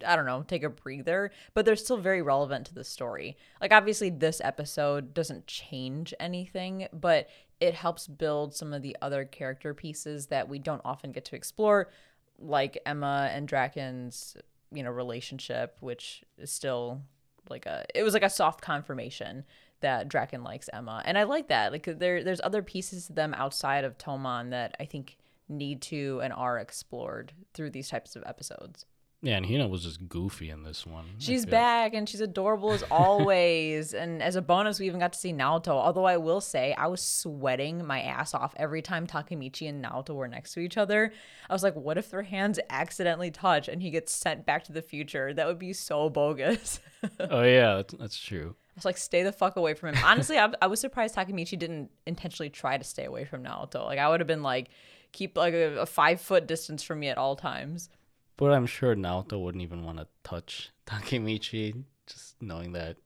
I don't know, take a breather, but they're still very relevant to the story. Like obviously this episode doesn't change anything, but it helps build some of the other character pieces that we don't often get to explore, like Emma and Draken's, you know, relationship, which is still... like a it was like a soft confirmation that Draken likes Emma, and I like that. Like there there's other pieces to them outside of Toman that I think need to and are explored through these types of episodes. Yeah, and Hina was just goofy in this one. She's back and she's adorable as always. And as a bonus, we even got to see Naoto, although I will say I was sweating my ass off every time Takemichi and Naoto were next to each other. I was like, what if their hands accidentally touch and he gets sent back to the future? That would be so bogus. Oh, yeah, that's, that's true. I was like, stay the fuck away from him. Honestly, I, I was surprised Takemichi didn't intentionally try to stay away from Naoto. Like I would have been like, keep like a, a five foot distance from me at all times. But I'm sure Naoto wouldn't even want to touch Takemichi, just knowing that,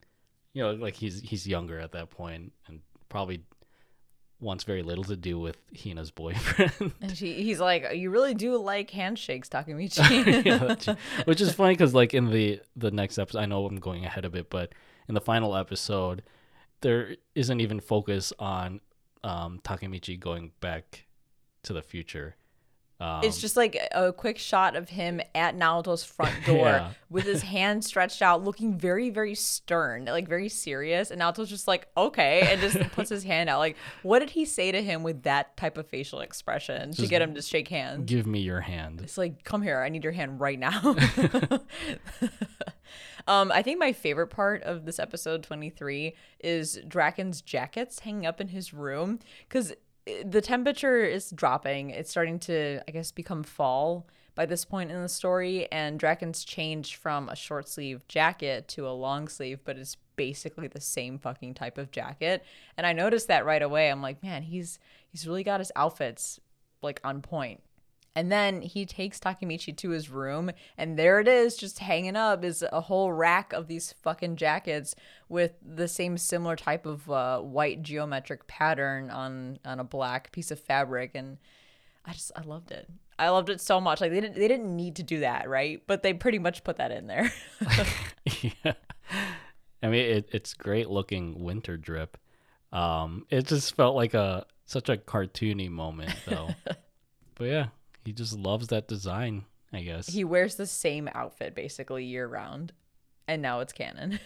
you know, like he's he's younger at that point and probably wants very little to do with Hina's boyfriend. And she, he's like, you really do like handshakes, Takemichi. Yeah, which is funny because like in the, the next episode, I know I'm going ahead a bit, but in the final episode, there isn't even focus on um, Takemichi going back to the future. Um, it's just like a quick shot of him at Naoto's front door yeah. with his hand stretched out, looking very, very stern, like very serious. And Naoto's just like, okay, and just puts his hand out. Like, what did he say to him with that type of facial expression just to get him to shake hands? Give me your hand. It's like, come here. I need your hand right now. um, I think my favorite part of this episode twenty-three is Draken's jackets hanging up in his room, because the temperature is dropping. It's starting to, I guess, become fall by this point in the story. And Draken's changed from a short sleeve jacket to a long sleeve, but it's basically the same fucking type of jacket. And I noticed that right away. I'm like, man, he's he's really got his outfits like on point. And then he takes Takemichi to his room, and there it is, just hanging up, is a whole rack of these fucking jackets with the same similar type of uh, white geometric pattern on, on a black piece of fabric. And I just, I loved it. I loved it so much. Like, they didn't, they didn't need to do that, right? But they pretty much put that in there. Yeah. I mean, it, it's great looking winter drip. Um, it just felt like a such a cartoony moment, though. But yeah, he just loves that design, I guess. He wears the same outfit basically year round, and now it's canon.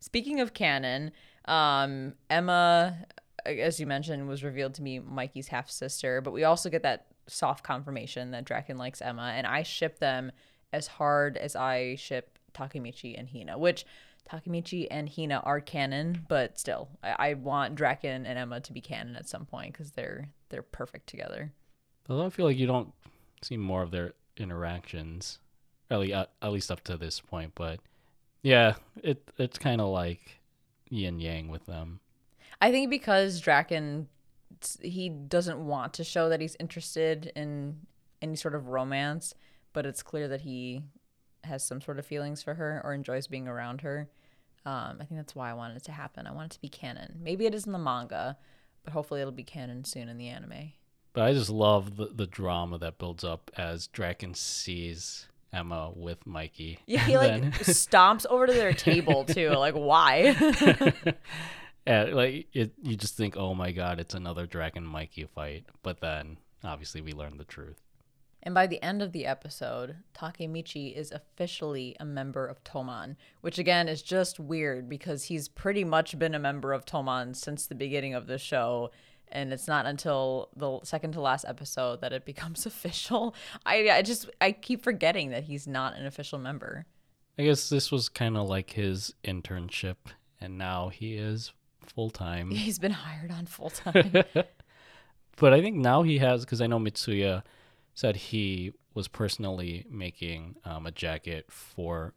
Speaking of canon, um, Emma, as you mentioned, was revealed to be Mikey's half sister, but we also get that soft confirmation that Draken likes Emma, and I ship them as hard as I ship Takemichi and Hina, which. Takemichi and Hina are canon, but still, I, I want Draken and Emma to be canon at some point because they're they're perfect together. Although I feel like you don't see more of their interactions, at least, uh, at least up to this point. But yeah, it it's kind of like yin yang with them. I think because Draken, he doesn't want to show that he's interested in any sort of romance, but it's clear that he has some sort of feelings for her or enjoys being around her. Um, I think that's why I wanted it to happen. I want it to be canon. Maybe it is in the manga, but hopefully it'll be canon soon in the anime. But I just love the, the drama that builds up as Draken sees Emma with Mikey. Yeah, he like then... stomps over to their table too. Like, why? Yeah, like it, you just think, oh my god, it's another Draken Mikey fight. But then obviously we learn the truth. And by the end of the episode, Takemichi is officially a member of Toman, which again is just weird because he's pretty much been a member of Toman since the beginning of the show. And it's not until the second to last episode that it becomes official. I, I just, I keep forgetting that he's not an official member. I guess this was kind of like his internship, and now he is full-time. He's been hired on full-time. But I think now he has, because I know Mitsuya said he was personally making um, a jacket for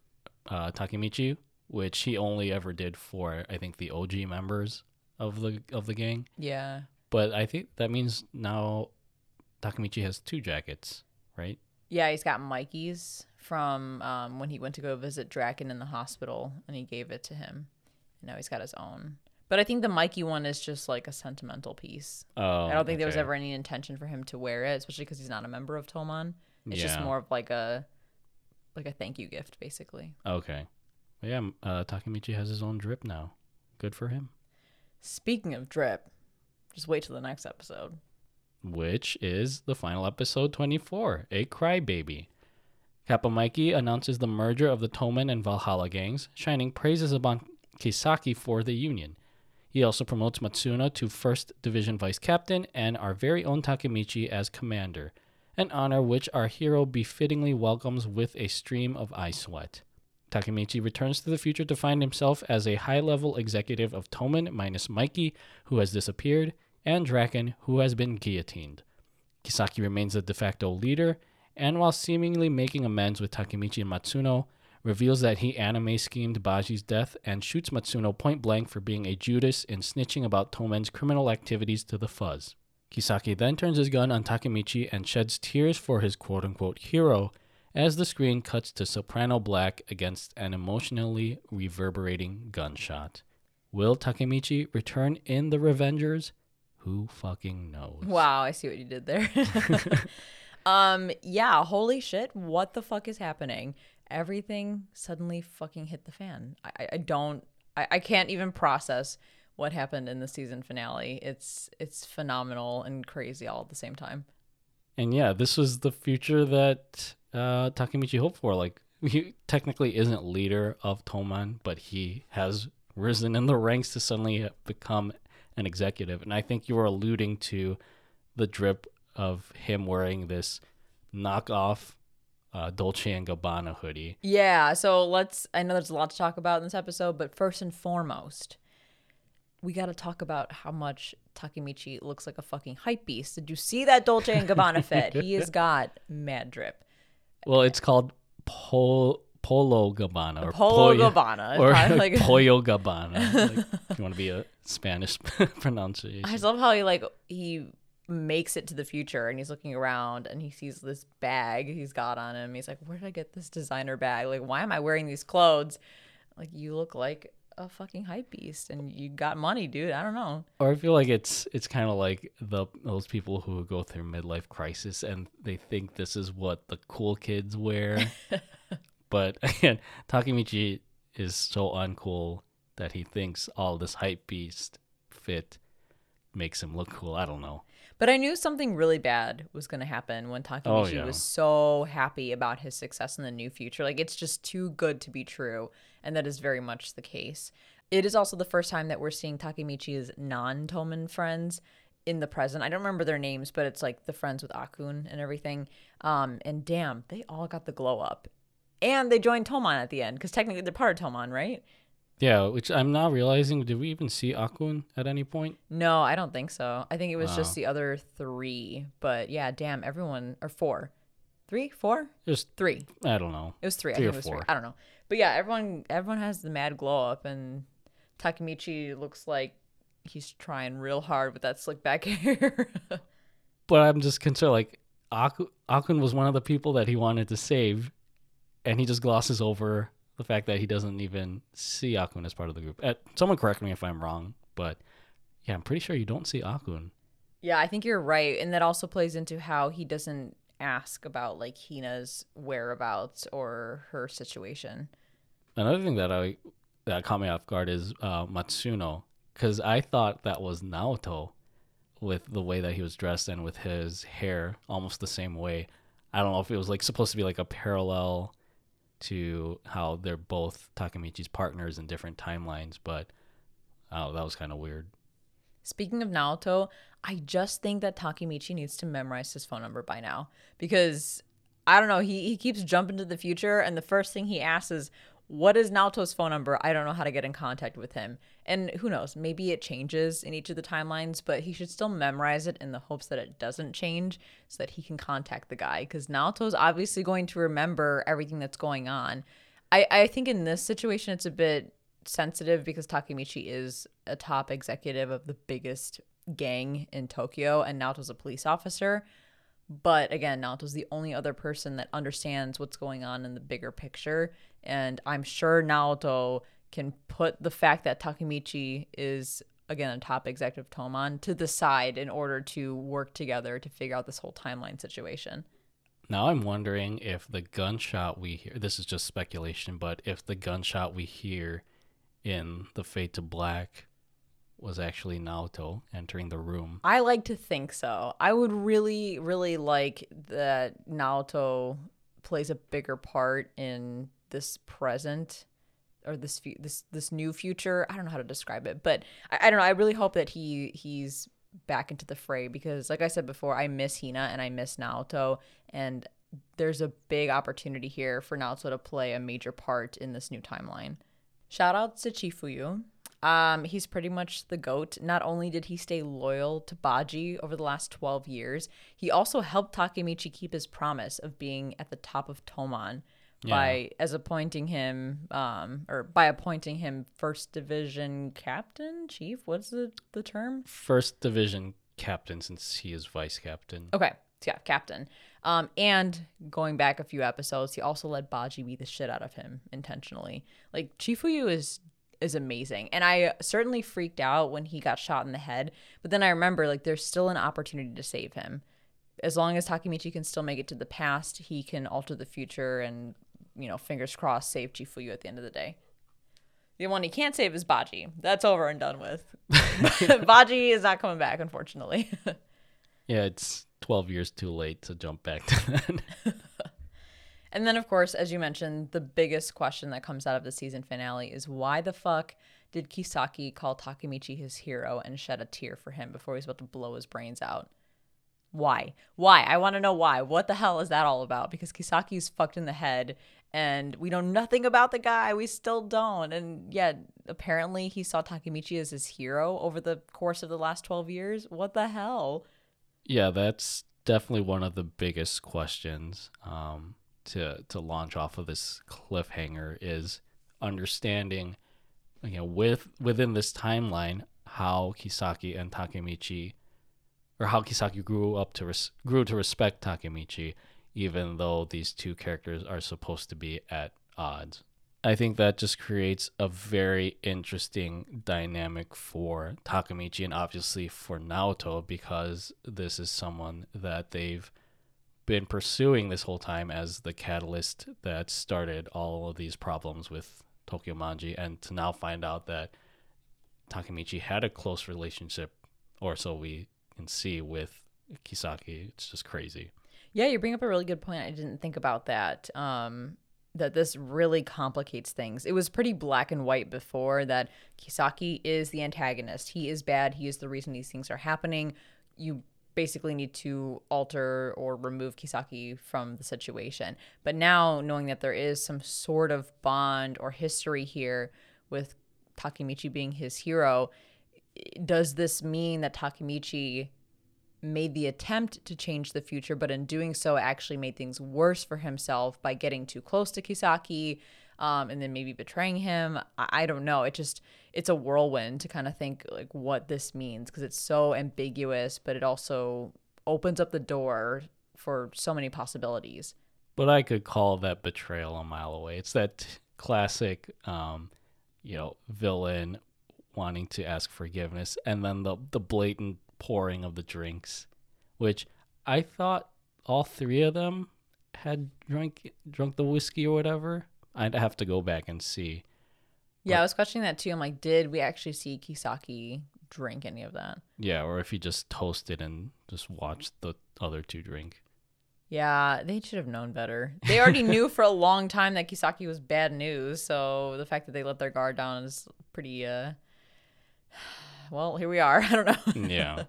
uh, Takemichi, which he only ever did for, I think, the O G members of the of the gang. Yeah. But I think that means now Takemichi has two jackets, right? Yeah, he's got Mikey's from um, when he went to go visit Draken in the hospital, and he gave it to him. And now he's got his own. But I think the Mikey one is just like a sentimental piece. Oh, I don't think okay. There was ever any intention for him to wear it, especially because he's not a member of Toman. It's yeah. just more of like a like a thank you gift, basically. Okay. Yeah, uh, Takemichi has his own drip now. Good for him. Speaking of drip, just wait till the next episode. Which is the final episode twenty-four, A Crybaby. Kappa Mikey announces the merger of the Toman and Valhalla gangs, shining praises upon Kisaki for the union. He also promotes Matsuna to first Division Vice Captain and our very own Takemichi as Commander, an honor which our hero befittingly welcomes with a stream of eye sweat. Takemichi returns to the future to find himself as a high-level executive of Toman minus Mikey, who has disappeared, and Draken, who has been guillotined. Kisaki remains the de facto leader, and while seemingly making amends with Takemichi and Matsuno, reveals that he anime-schemed Baji's death and shoots Matsuno point-blank for being a Judas and snitching about Toman's criminal activities to the fuzz. Kisaki then turns his gun on Takemichi and sheds tears for his quote-unquote hero as the screen cuts to soprano black against an emotionally reverberating gunshot. Will Takemichi return in The Revengers? Who fucking knows? Wow, I see what you did there. um, yeah, holy shit, what the fuck is happening? Everything suddenly fucking hit the fan. I, I don't, I, I can't even process what happened in the season finale. It's it's phenomenal and crazy all at the same time. And yeah, this was the future that uh, Takemichi hoped for. Like, he technically isn't leader of Toman, but he has risen in the ranks to suddenly become an executive. And I think you were alluding to the drip of him wearing this knockoff Uh, Dolce and Gabbana hoodie. Yeah, so let's, I know there's a lot to talk about in this episode, but first and foremost, we got to talk about how much Takemichi looks like a fucking hype beast. Did you see that Dolce and Gabbana fit? He has got mad drip. Well, it's called Pol- Polo Gabbana. Or Polo Poy- Gabbana. Or like Pollo Gabbana. Like, if you want to be a Spanish pronunciation. I just love how he, like, he makes it to the future and he's looking around and he sees this bag he's got on him. He's like, where did I get this designer bag? Like, why am I wearing these clothes? Like, you look like a fucking hype beast and you got money, dude. I don't know. Or I feel like it's it's kind of like the those people who go through midlife crisis and they think this is what the cool kids wear. But again, Takemichi is so uncool that he thinks all this hype beast fit makes him look cool. I don't know. But I knew something really bad was going to happen when Takemichi oh, yeah. was so happy about his success in the new future. Like, it's just too good to be true. And that is very much the case. It is also the first time that we're seeing Takemichi's non-Toman friends in the present. I don't remember their names, but it's like the friends with Akun and everything. Um, and damn, they all got the glow up. And they joined Toman at the end because technically they're part of Toman, right? Yeah, which I'm now realizing, did we even see Akun at any point? No, I don't think so. I think it was oh. just the other three. But yeah, damn, everyone, or four. Three? Four? Just three. I don't know. It was three. three I think it was four. three. I don't know. But yeah, everyone everyone has the mad glow up, and Takemichi looks like he's trying real hard with that slick back hair. But I'm just concerned, like, Akun, Akun was one of the people that he wanted to save, and he just glosses over the fact that he doesn't even see Akun as part of the group. Uh, someone correct me if I'm wrong, but yeah, I'm pretty sure you don't see Akun. Yeah, I think you're right. And that also plays into how he doesn't ask about like Hina's whereabouts or her situation. Another thing that I that caught me off guard is uh, Matsuno, because I thought that was Naoto with the way that he was dressed and with his hair almost the same way. I don't know if it was like supposed to be like a parallel to how they're both Takemichi's partners in different timelines, but oh, that was kind of weird. Speaking of Naoto, I just think that Takemichi needs to memorize his phone number by now because, I don't know, he, he keeps jumping to the future, and the first thing he asks is, what is Naoto's phone number? I don't know how to get in contact with him. And who knows, maybe it changes in each of the timelines, but he should still memorize it in the hopes that it doesn't change so that he can contact the guy, because Naoto's obviously going to remember everything that's going on. I, I think in this situation, it's a bit sensitive because Takemichi is a top executive of the biggest gang in Tokyo, and Naoto's a police officer. But again, Naoto's the only other person that understands what's going on in the bigger picture. And I'm sure Naoto can put the fact that Takemichi is, again, a top executive Toman to the side in order to work together to figure out this whole timeline situation. Now I'm wondering if the gunshot we hear, this is just speculation, but if the gunshot we hear in The Fade to Black was actually Naoto entering the room. I like to think so. I would really, really like that Naoto plays a bigger part in this present or this this this new future. I don't know how to describe it, but I, I don't know. I really hope that he he's back into the fray because, like I said before, I miss Hina and I miss Naoto, and there's a big opportunity here for Naoto to play a major part in this new timeline. Shout out to Chifuyu. Um, he's pretty much the GOAT. Not only did he stay loyal to Baji over the last twelve years, he also helped Takemichi keep his promise of being at the top of Toman yeah. by as appointing him, um, or by appointing him first division captain, chief. What's the, the term? First division captain, since he is vice captain. Okay, yeah, captain. Um, and going back a few episodes, he also let Baji beat the shit out of him intentionally. Like, Chifuyu is. is amazing. And I certainly freaked out when he got shot in the head, but then I remember, like, there's still an opportunity to save him. As long as Takemichi can still make it to the past, he can alter the future and, you know, fingers crossed, save Chifuyu at the end of the day. The one he can't save is Baji. That's over and done with. Baji is not coming back, unfortunately. Yeah, it's twelve years too late to jump back to that. And then, of course, as you mentioned, the biggest question that comes out of the season finale is why the fuck did Kisaki call Takemichi his hero and shed a tear for him before he was about to blow his brains out? Why? Why? I want to know why. What the hell is that all about? Because Kisaki's fucked in the head and we know nothing about the guy. We still don't. And yet, apparently, he saw Takemichi as his hero over the course of the last twelve years. What the hell? Yeah, that's definitely one of the biggest questions. Um... to to launch off of this cliffhanger is understanding, you know, with within this timeline, how Kisaki and Takemichi or how Kisaki grew up to res- grew to respect Takemichi, even though these two characters are supposed to be at odds. I think that just creates a very interesting dynamic for Takemichi and obviously for Naoto, because this is someone that they've been pursuing this whole time as the catalyst that started all of these problems with Tokyo Manji, and to now find out that Takemichi had a close relationship, or so we can see, with Kisaki. It's just crazy. Yeah, you bring up a really good point. I didn't think about that. Um... that this really complicates things. It was pretty black and white before that Kisaki is the antagonist. He is bad. He is the reason these things are happening. You basically need to alter or remove Kisaki from the situation. But now, knowing that there is some sort of bond or history here with Takemichi being his hero, does this mean that Takemichi made the attempt to change the future, but in doing so actually made things worse for himself by getting too close to Kisaki um, and then maybe betraying him? I, I don't know. It just, it's a whirlwind to kind of think like what this means, because it's so ambiguous, but it also opens up the door for so many possibilities. But I could call that betrayal a mile away. It's that classic, um, you know, villain wanting to ask forgiveness, and then the the blatant pouring of the drinks, which I thought all three of them had drunk drunk the whiskey or whatever. I'd have to go back and see. Yeah, but I was questioning that too. I'm like, did we actually see Kisaki drink any of that? Yeah, or if he just toasted and just watched the other two drink. Yeah, they should have known better. They already knew for a long time that Kisaki was bad news, so the fact that they let their guard down is pretty... uh well, here we are. I don't know. Yeah.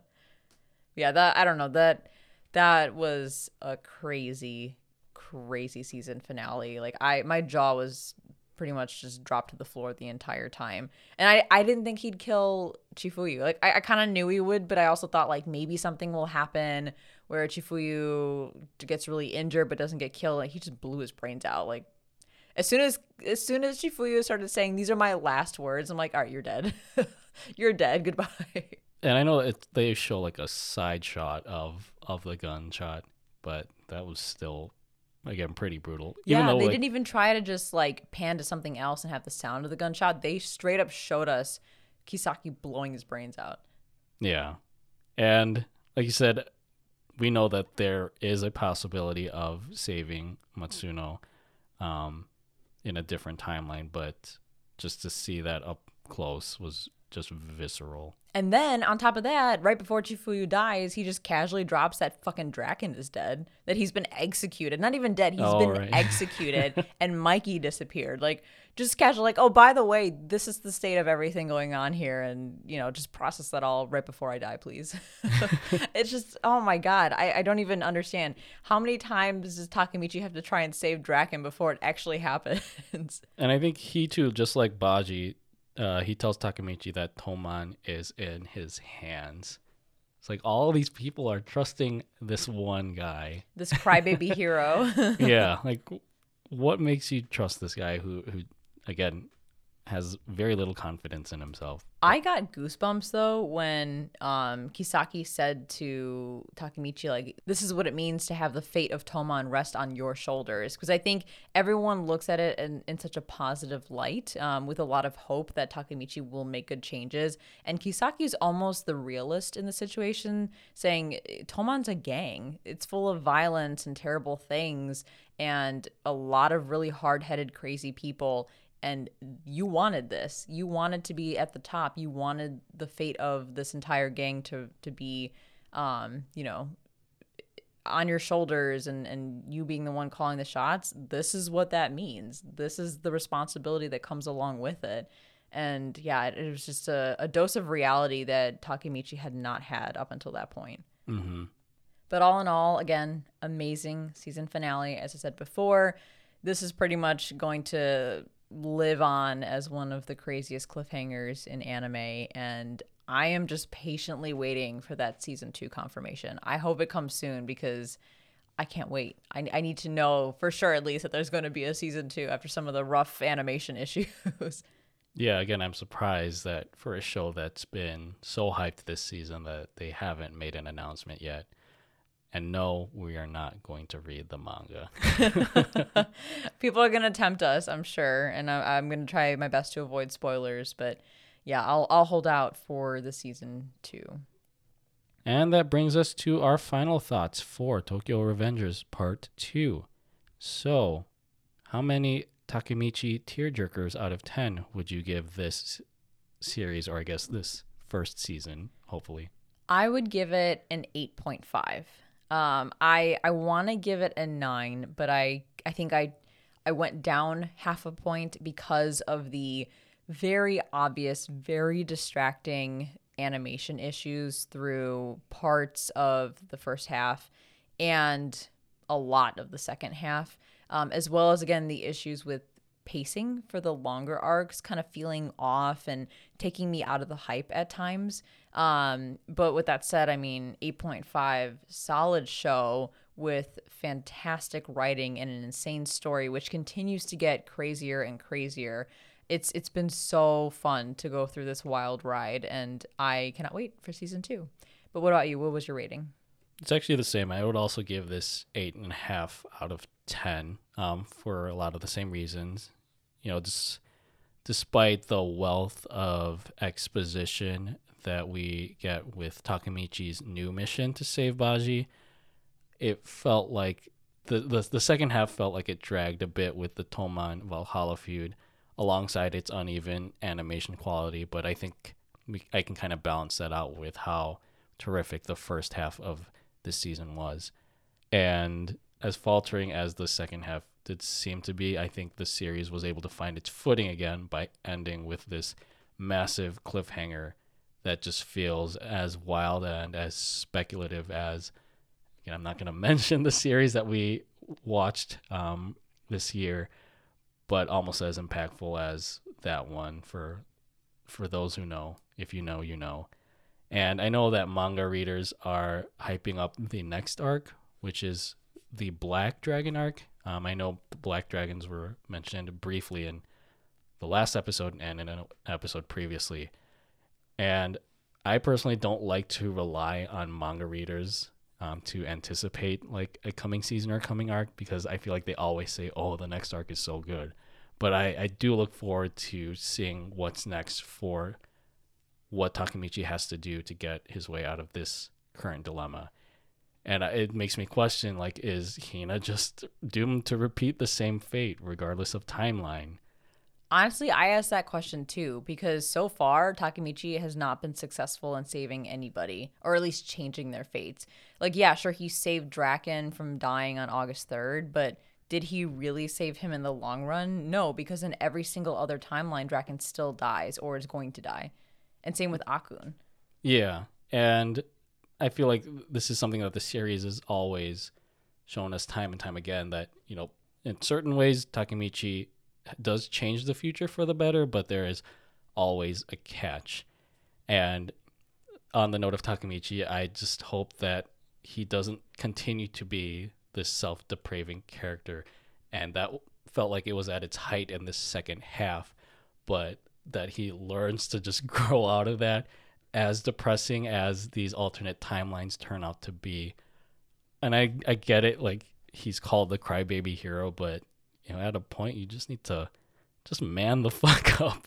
Yeah, that I don't know. That that was a crazy, crazy season finale. Like I my jaw was pretty much just dropped to the floor the entire time. And I, I didn't think he'd kill Chifuyu. Like I, I kinda knew he would, but I also thought like maybe something will happen where Chifuyu gets really injured but doesn't get killed. Like he just blew his brains out. Like as soon as as soon as Chifuyu started saying, "These are my last words," I'm like, all right, you're dead. You're dead. Goodbye. And I know it, they show like a side shot of, of the gunshot, but that was still, again, pretty brutal. Even yeah, though, they like, didn't even try to just like pan to something else and have the sound of the gunshot. They straight up showed us Kisaki blowing his brains out. Yeah. And like you said, we know that there is a possibility of saving Matsuno um, in a different timeline, but just to see that up close was just visceral. And then on top of that, right before Chifuyu dies, he just casually drops that fucking Draken is dead, that he's been executed. Not even dead, he's oh, been right. executed. And Mikey disappeared, like just casual, like, oh, by the way, this is the state of everything going on here, and you know, just process that all right before I die, please. It's just, oh my god, I, I don't even understand how many times does Takemichi have to try and save Draken before it actually happens. And I think he too, just like Baji, Uh, he tells Takemichi that Toman is in his hands. It's like all these people are trusting this one guy, this crybaby hero. Yeah, like what makes you trust this guy who, who again, has very little confidence in himself? I got goosebumps though when um, Kisaki said to Takemichi, like, "This is what it means to have the fate of Toman rest on your shoulders." Because I think everyone looks at it in, in such a positive light, um, with a lot of hope that Takemichi will make good changes. And Kisaki's almost the realist in the situation, saying Toman's a gang. It's full of violence and terrible things, and a lot of really hard-headed, crazy people. And you wanted this. You wanted to be at the top. You wanted the fate of this entire gang to to be, um, you know, on your shoulders, and, and you being the one calling the shots. This is what that means. This is the responsibility that comes along with it. And yeah, it, it was just a, a dose of reality that Takemichi had not had up until that point. Mm-hmm. But all in all, again, amazing season finale. As I said before, this is pretty much going to live on as one of the craziest cliffhangers in anime, and I am just patiently waiting for that season two confirmation. I hope it comes soon, because I can't wait. I, I need to know for sure at least that there's going to be a season two after some of the rough animation issues. Yeah, again, I'm surprised that for a show that's been so hyped this season that they haven't made an announcement yet. And no, we are not going to read the manga. People are going to tempt us, I'm sure. And I, I'm going to try my best to avoid spoilers. But yeah, I'll I'll hold out for the season two. And that brings us to our final thoughts for Tokyo Revengers Part two. So, how many Takemichi tearjerkers out of ten would you give this series, or I guess this first season, hopefully? I would give it an eight point five. Um, I I want to give it a nine, but I, I think I I went down half a point because of the very obvious, very distracting animation issues through parts of the first half and a lot of the second half, um, as well as, again, the issues with pacing for the longer arcs kind of feeling off and taking me out of the hype at times. Um, but with that said, I mean, eight point five, solid show with fantastic writing and an insane story, which continues to get crazier and crazier. It's It's been so fun to go through this wild ride, and I cannot wait for season two. But what about you? What was your rating? It's actually the same. I would also give this eight and a half out of ten, um, for a lot of the same reasons. You know, just despite the wealth of exposition that we get with Takemichi's new mission to save Baji, it felt like the, the the second half felt like it dragged a bit with the Toman Valhalla feud alongside its uneven animation quality, but I think we, I can kind of balance that out with how terrific the first half of this season was. And as faltering as the second half did seem to be, I think the series was able to find its footing again by ending with this massive cliffhanger that just feels as wild and as speculative as, again, I'm not going to mention the series that we watched um, this year, but almost as impactful as that one for for those who know. If you know, you know. And I know that manga readers are hyping up the next arc, which is the Black Dragon arc. Um, I know the Black Dragons were mentioned briefly in the last episode and in an episode previously. And I personally don't like to rely on manga readers um, to anticipate like a coming season or coming arc, because I feel like they always say, oh, the next arc is so good. But I, I do look forward to seeing what's next for what Takemichi has to do to get his way out of this current dilemma. And it makes me question, like, is Hina just doomed to repeat the same fate regardless of timeline? Honestly, I asked that question too, because so far Takemichi has not been successful in saving anybody, or at least changing their fates. Like, yeah, sure, he saved Draken from dying on August third, but did he really save him in the long run? No, because in every single other timeline, Draken still dies or is going to die. And same with Akun. Yeah, and I feel like this is something that the series has always shown us time and time again, that, you know, in certain ways, Takemichi does change the future for the better, but there is always a catch. And on the note of Takemichi, I just hope that he doesn't continue to be this self-depraving character. And that felt like it was at its height in the second half, but that he learns to just grow out of that, as depressing as these alternate timelines turn out to be. And I, I get it, like, he's called the crybaby hero, but you know, at a point, you just need to just man the fuck up.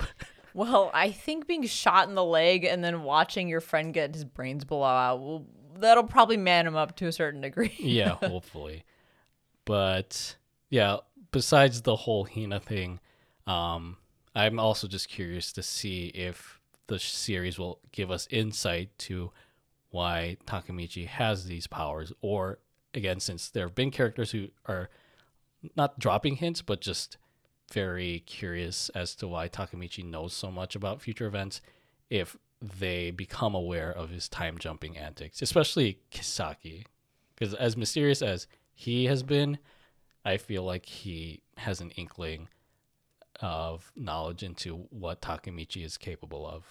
Well, I think being shot in the leg and then watching your friend get his brains blow out, well, that'll probably man him up to a certain degree. Yeah, hopefully. But yeah, besides the whole Hina thing, um, I'm also just curious to see if the series will give us insight to why Takemichi has these powers. Or, again, since there have been characters who are not dropping hints, but just very curious as to why Takemichi knows so much about future events, if they become aware of his time jumping antics, especially Kisaki. Because as mysterious as he has been, I feel like he has an inkling of knowledge into what Takemichi is capable of.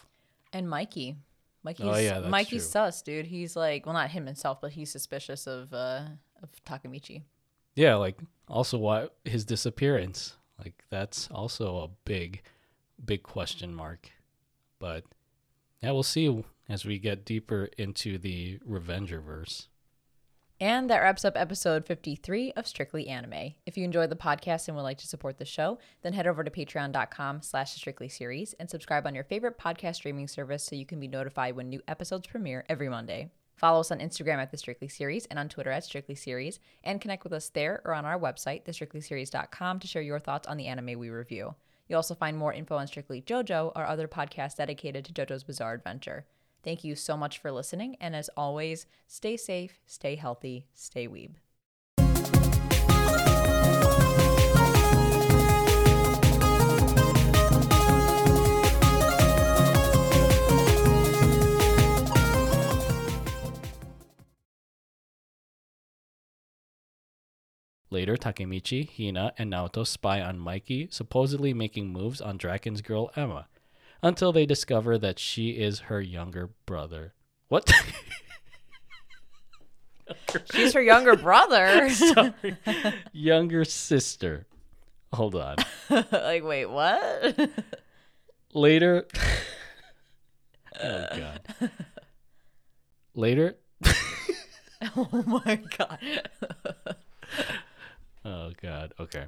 And Mikey. Mikey's, oh, yeah, Mikey's sus, dude. He's like, well, not him himself, but he's suspicious of uh, of Takemichi. Yeah, like, also why his disappearance. Like, that's also a big big question mark. But yeah, we'll see as we get deeper into the Revengerverse. And that wraps up episode fifty-three of Strictly Anime. If you enjoyed the podcast and would like to support the show, then head over to patreon.com slash strictly series and subscribe on your favorite podcast streaming service so you can be notified when new episodes premiere every Monday. Follow us on Instagram at The Strictly Series and on Twitter at Strictly Series, and connect with us there or on our website, the strictly series dot com, to share your thoughts on the anime we review. You'll also find more info on Strictly JoJo, our other podcast dedicated to JoJo's Bizarre Adventure. Thank you so much for listening, and as always, stay safe, stay healthy, stay weeb. Later, Takemichi, Hina, and Naoto spy on Mikey, supposedly making moves on Draken's girl Emma, until they discover that she is her younger brother. What? She's her younger brother? Sorry. Younger sister. Hold on. Like, wait, what? Later. Oh, God. Later. Oh, my God. Oh, God. Okay.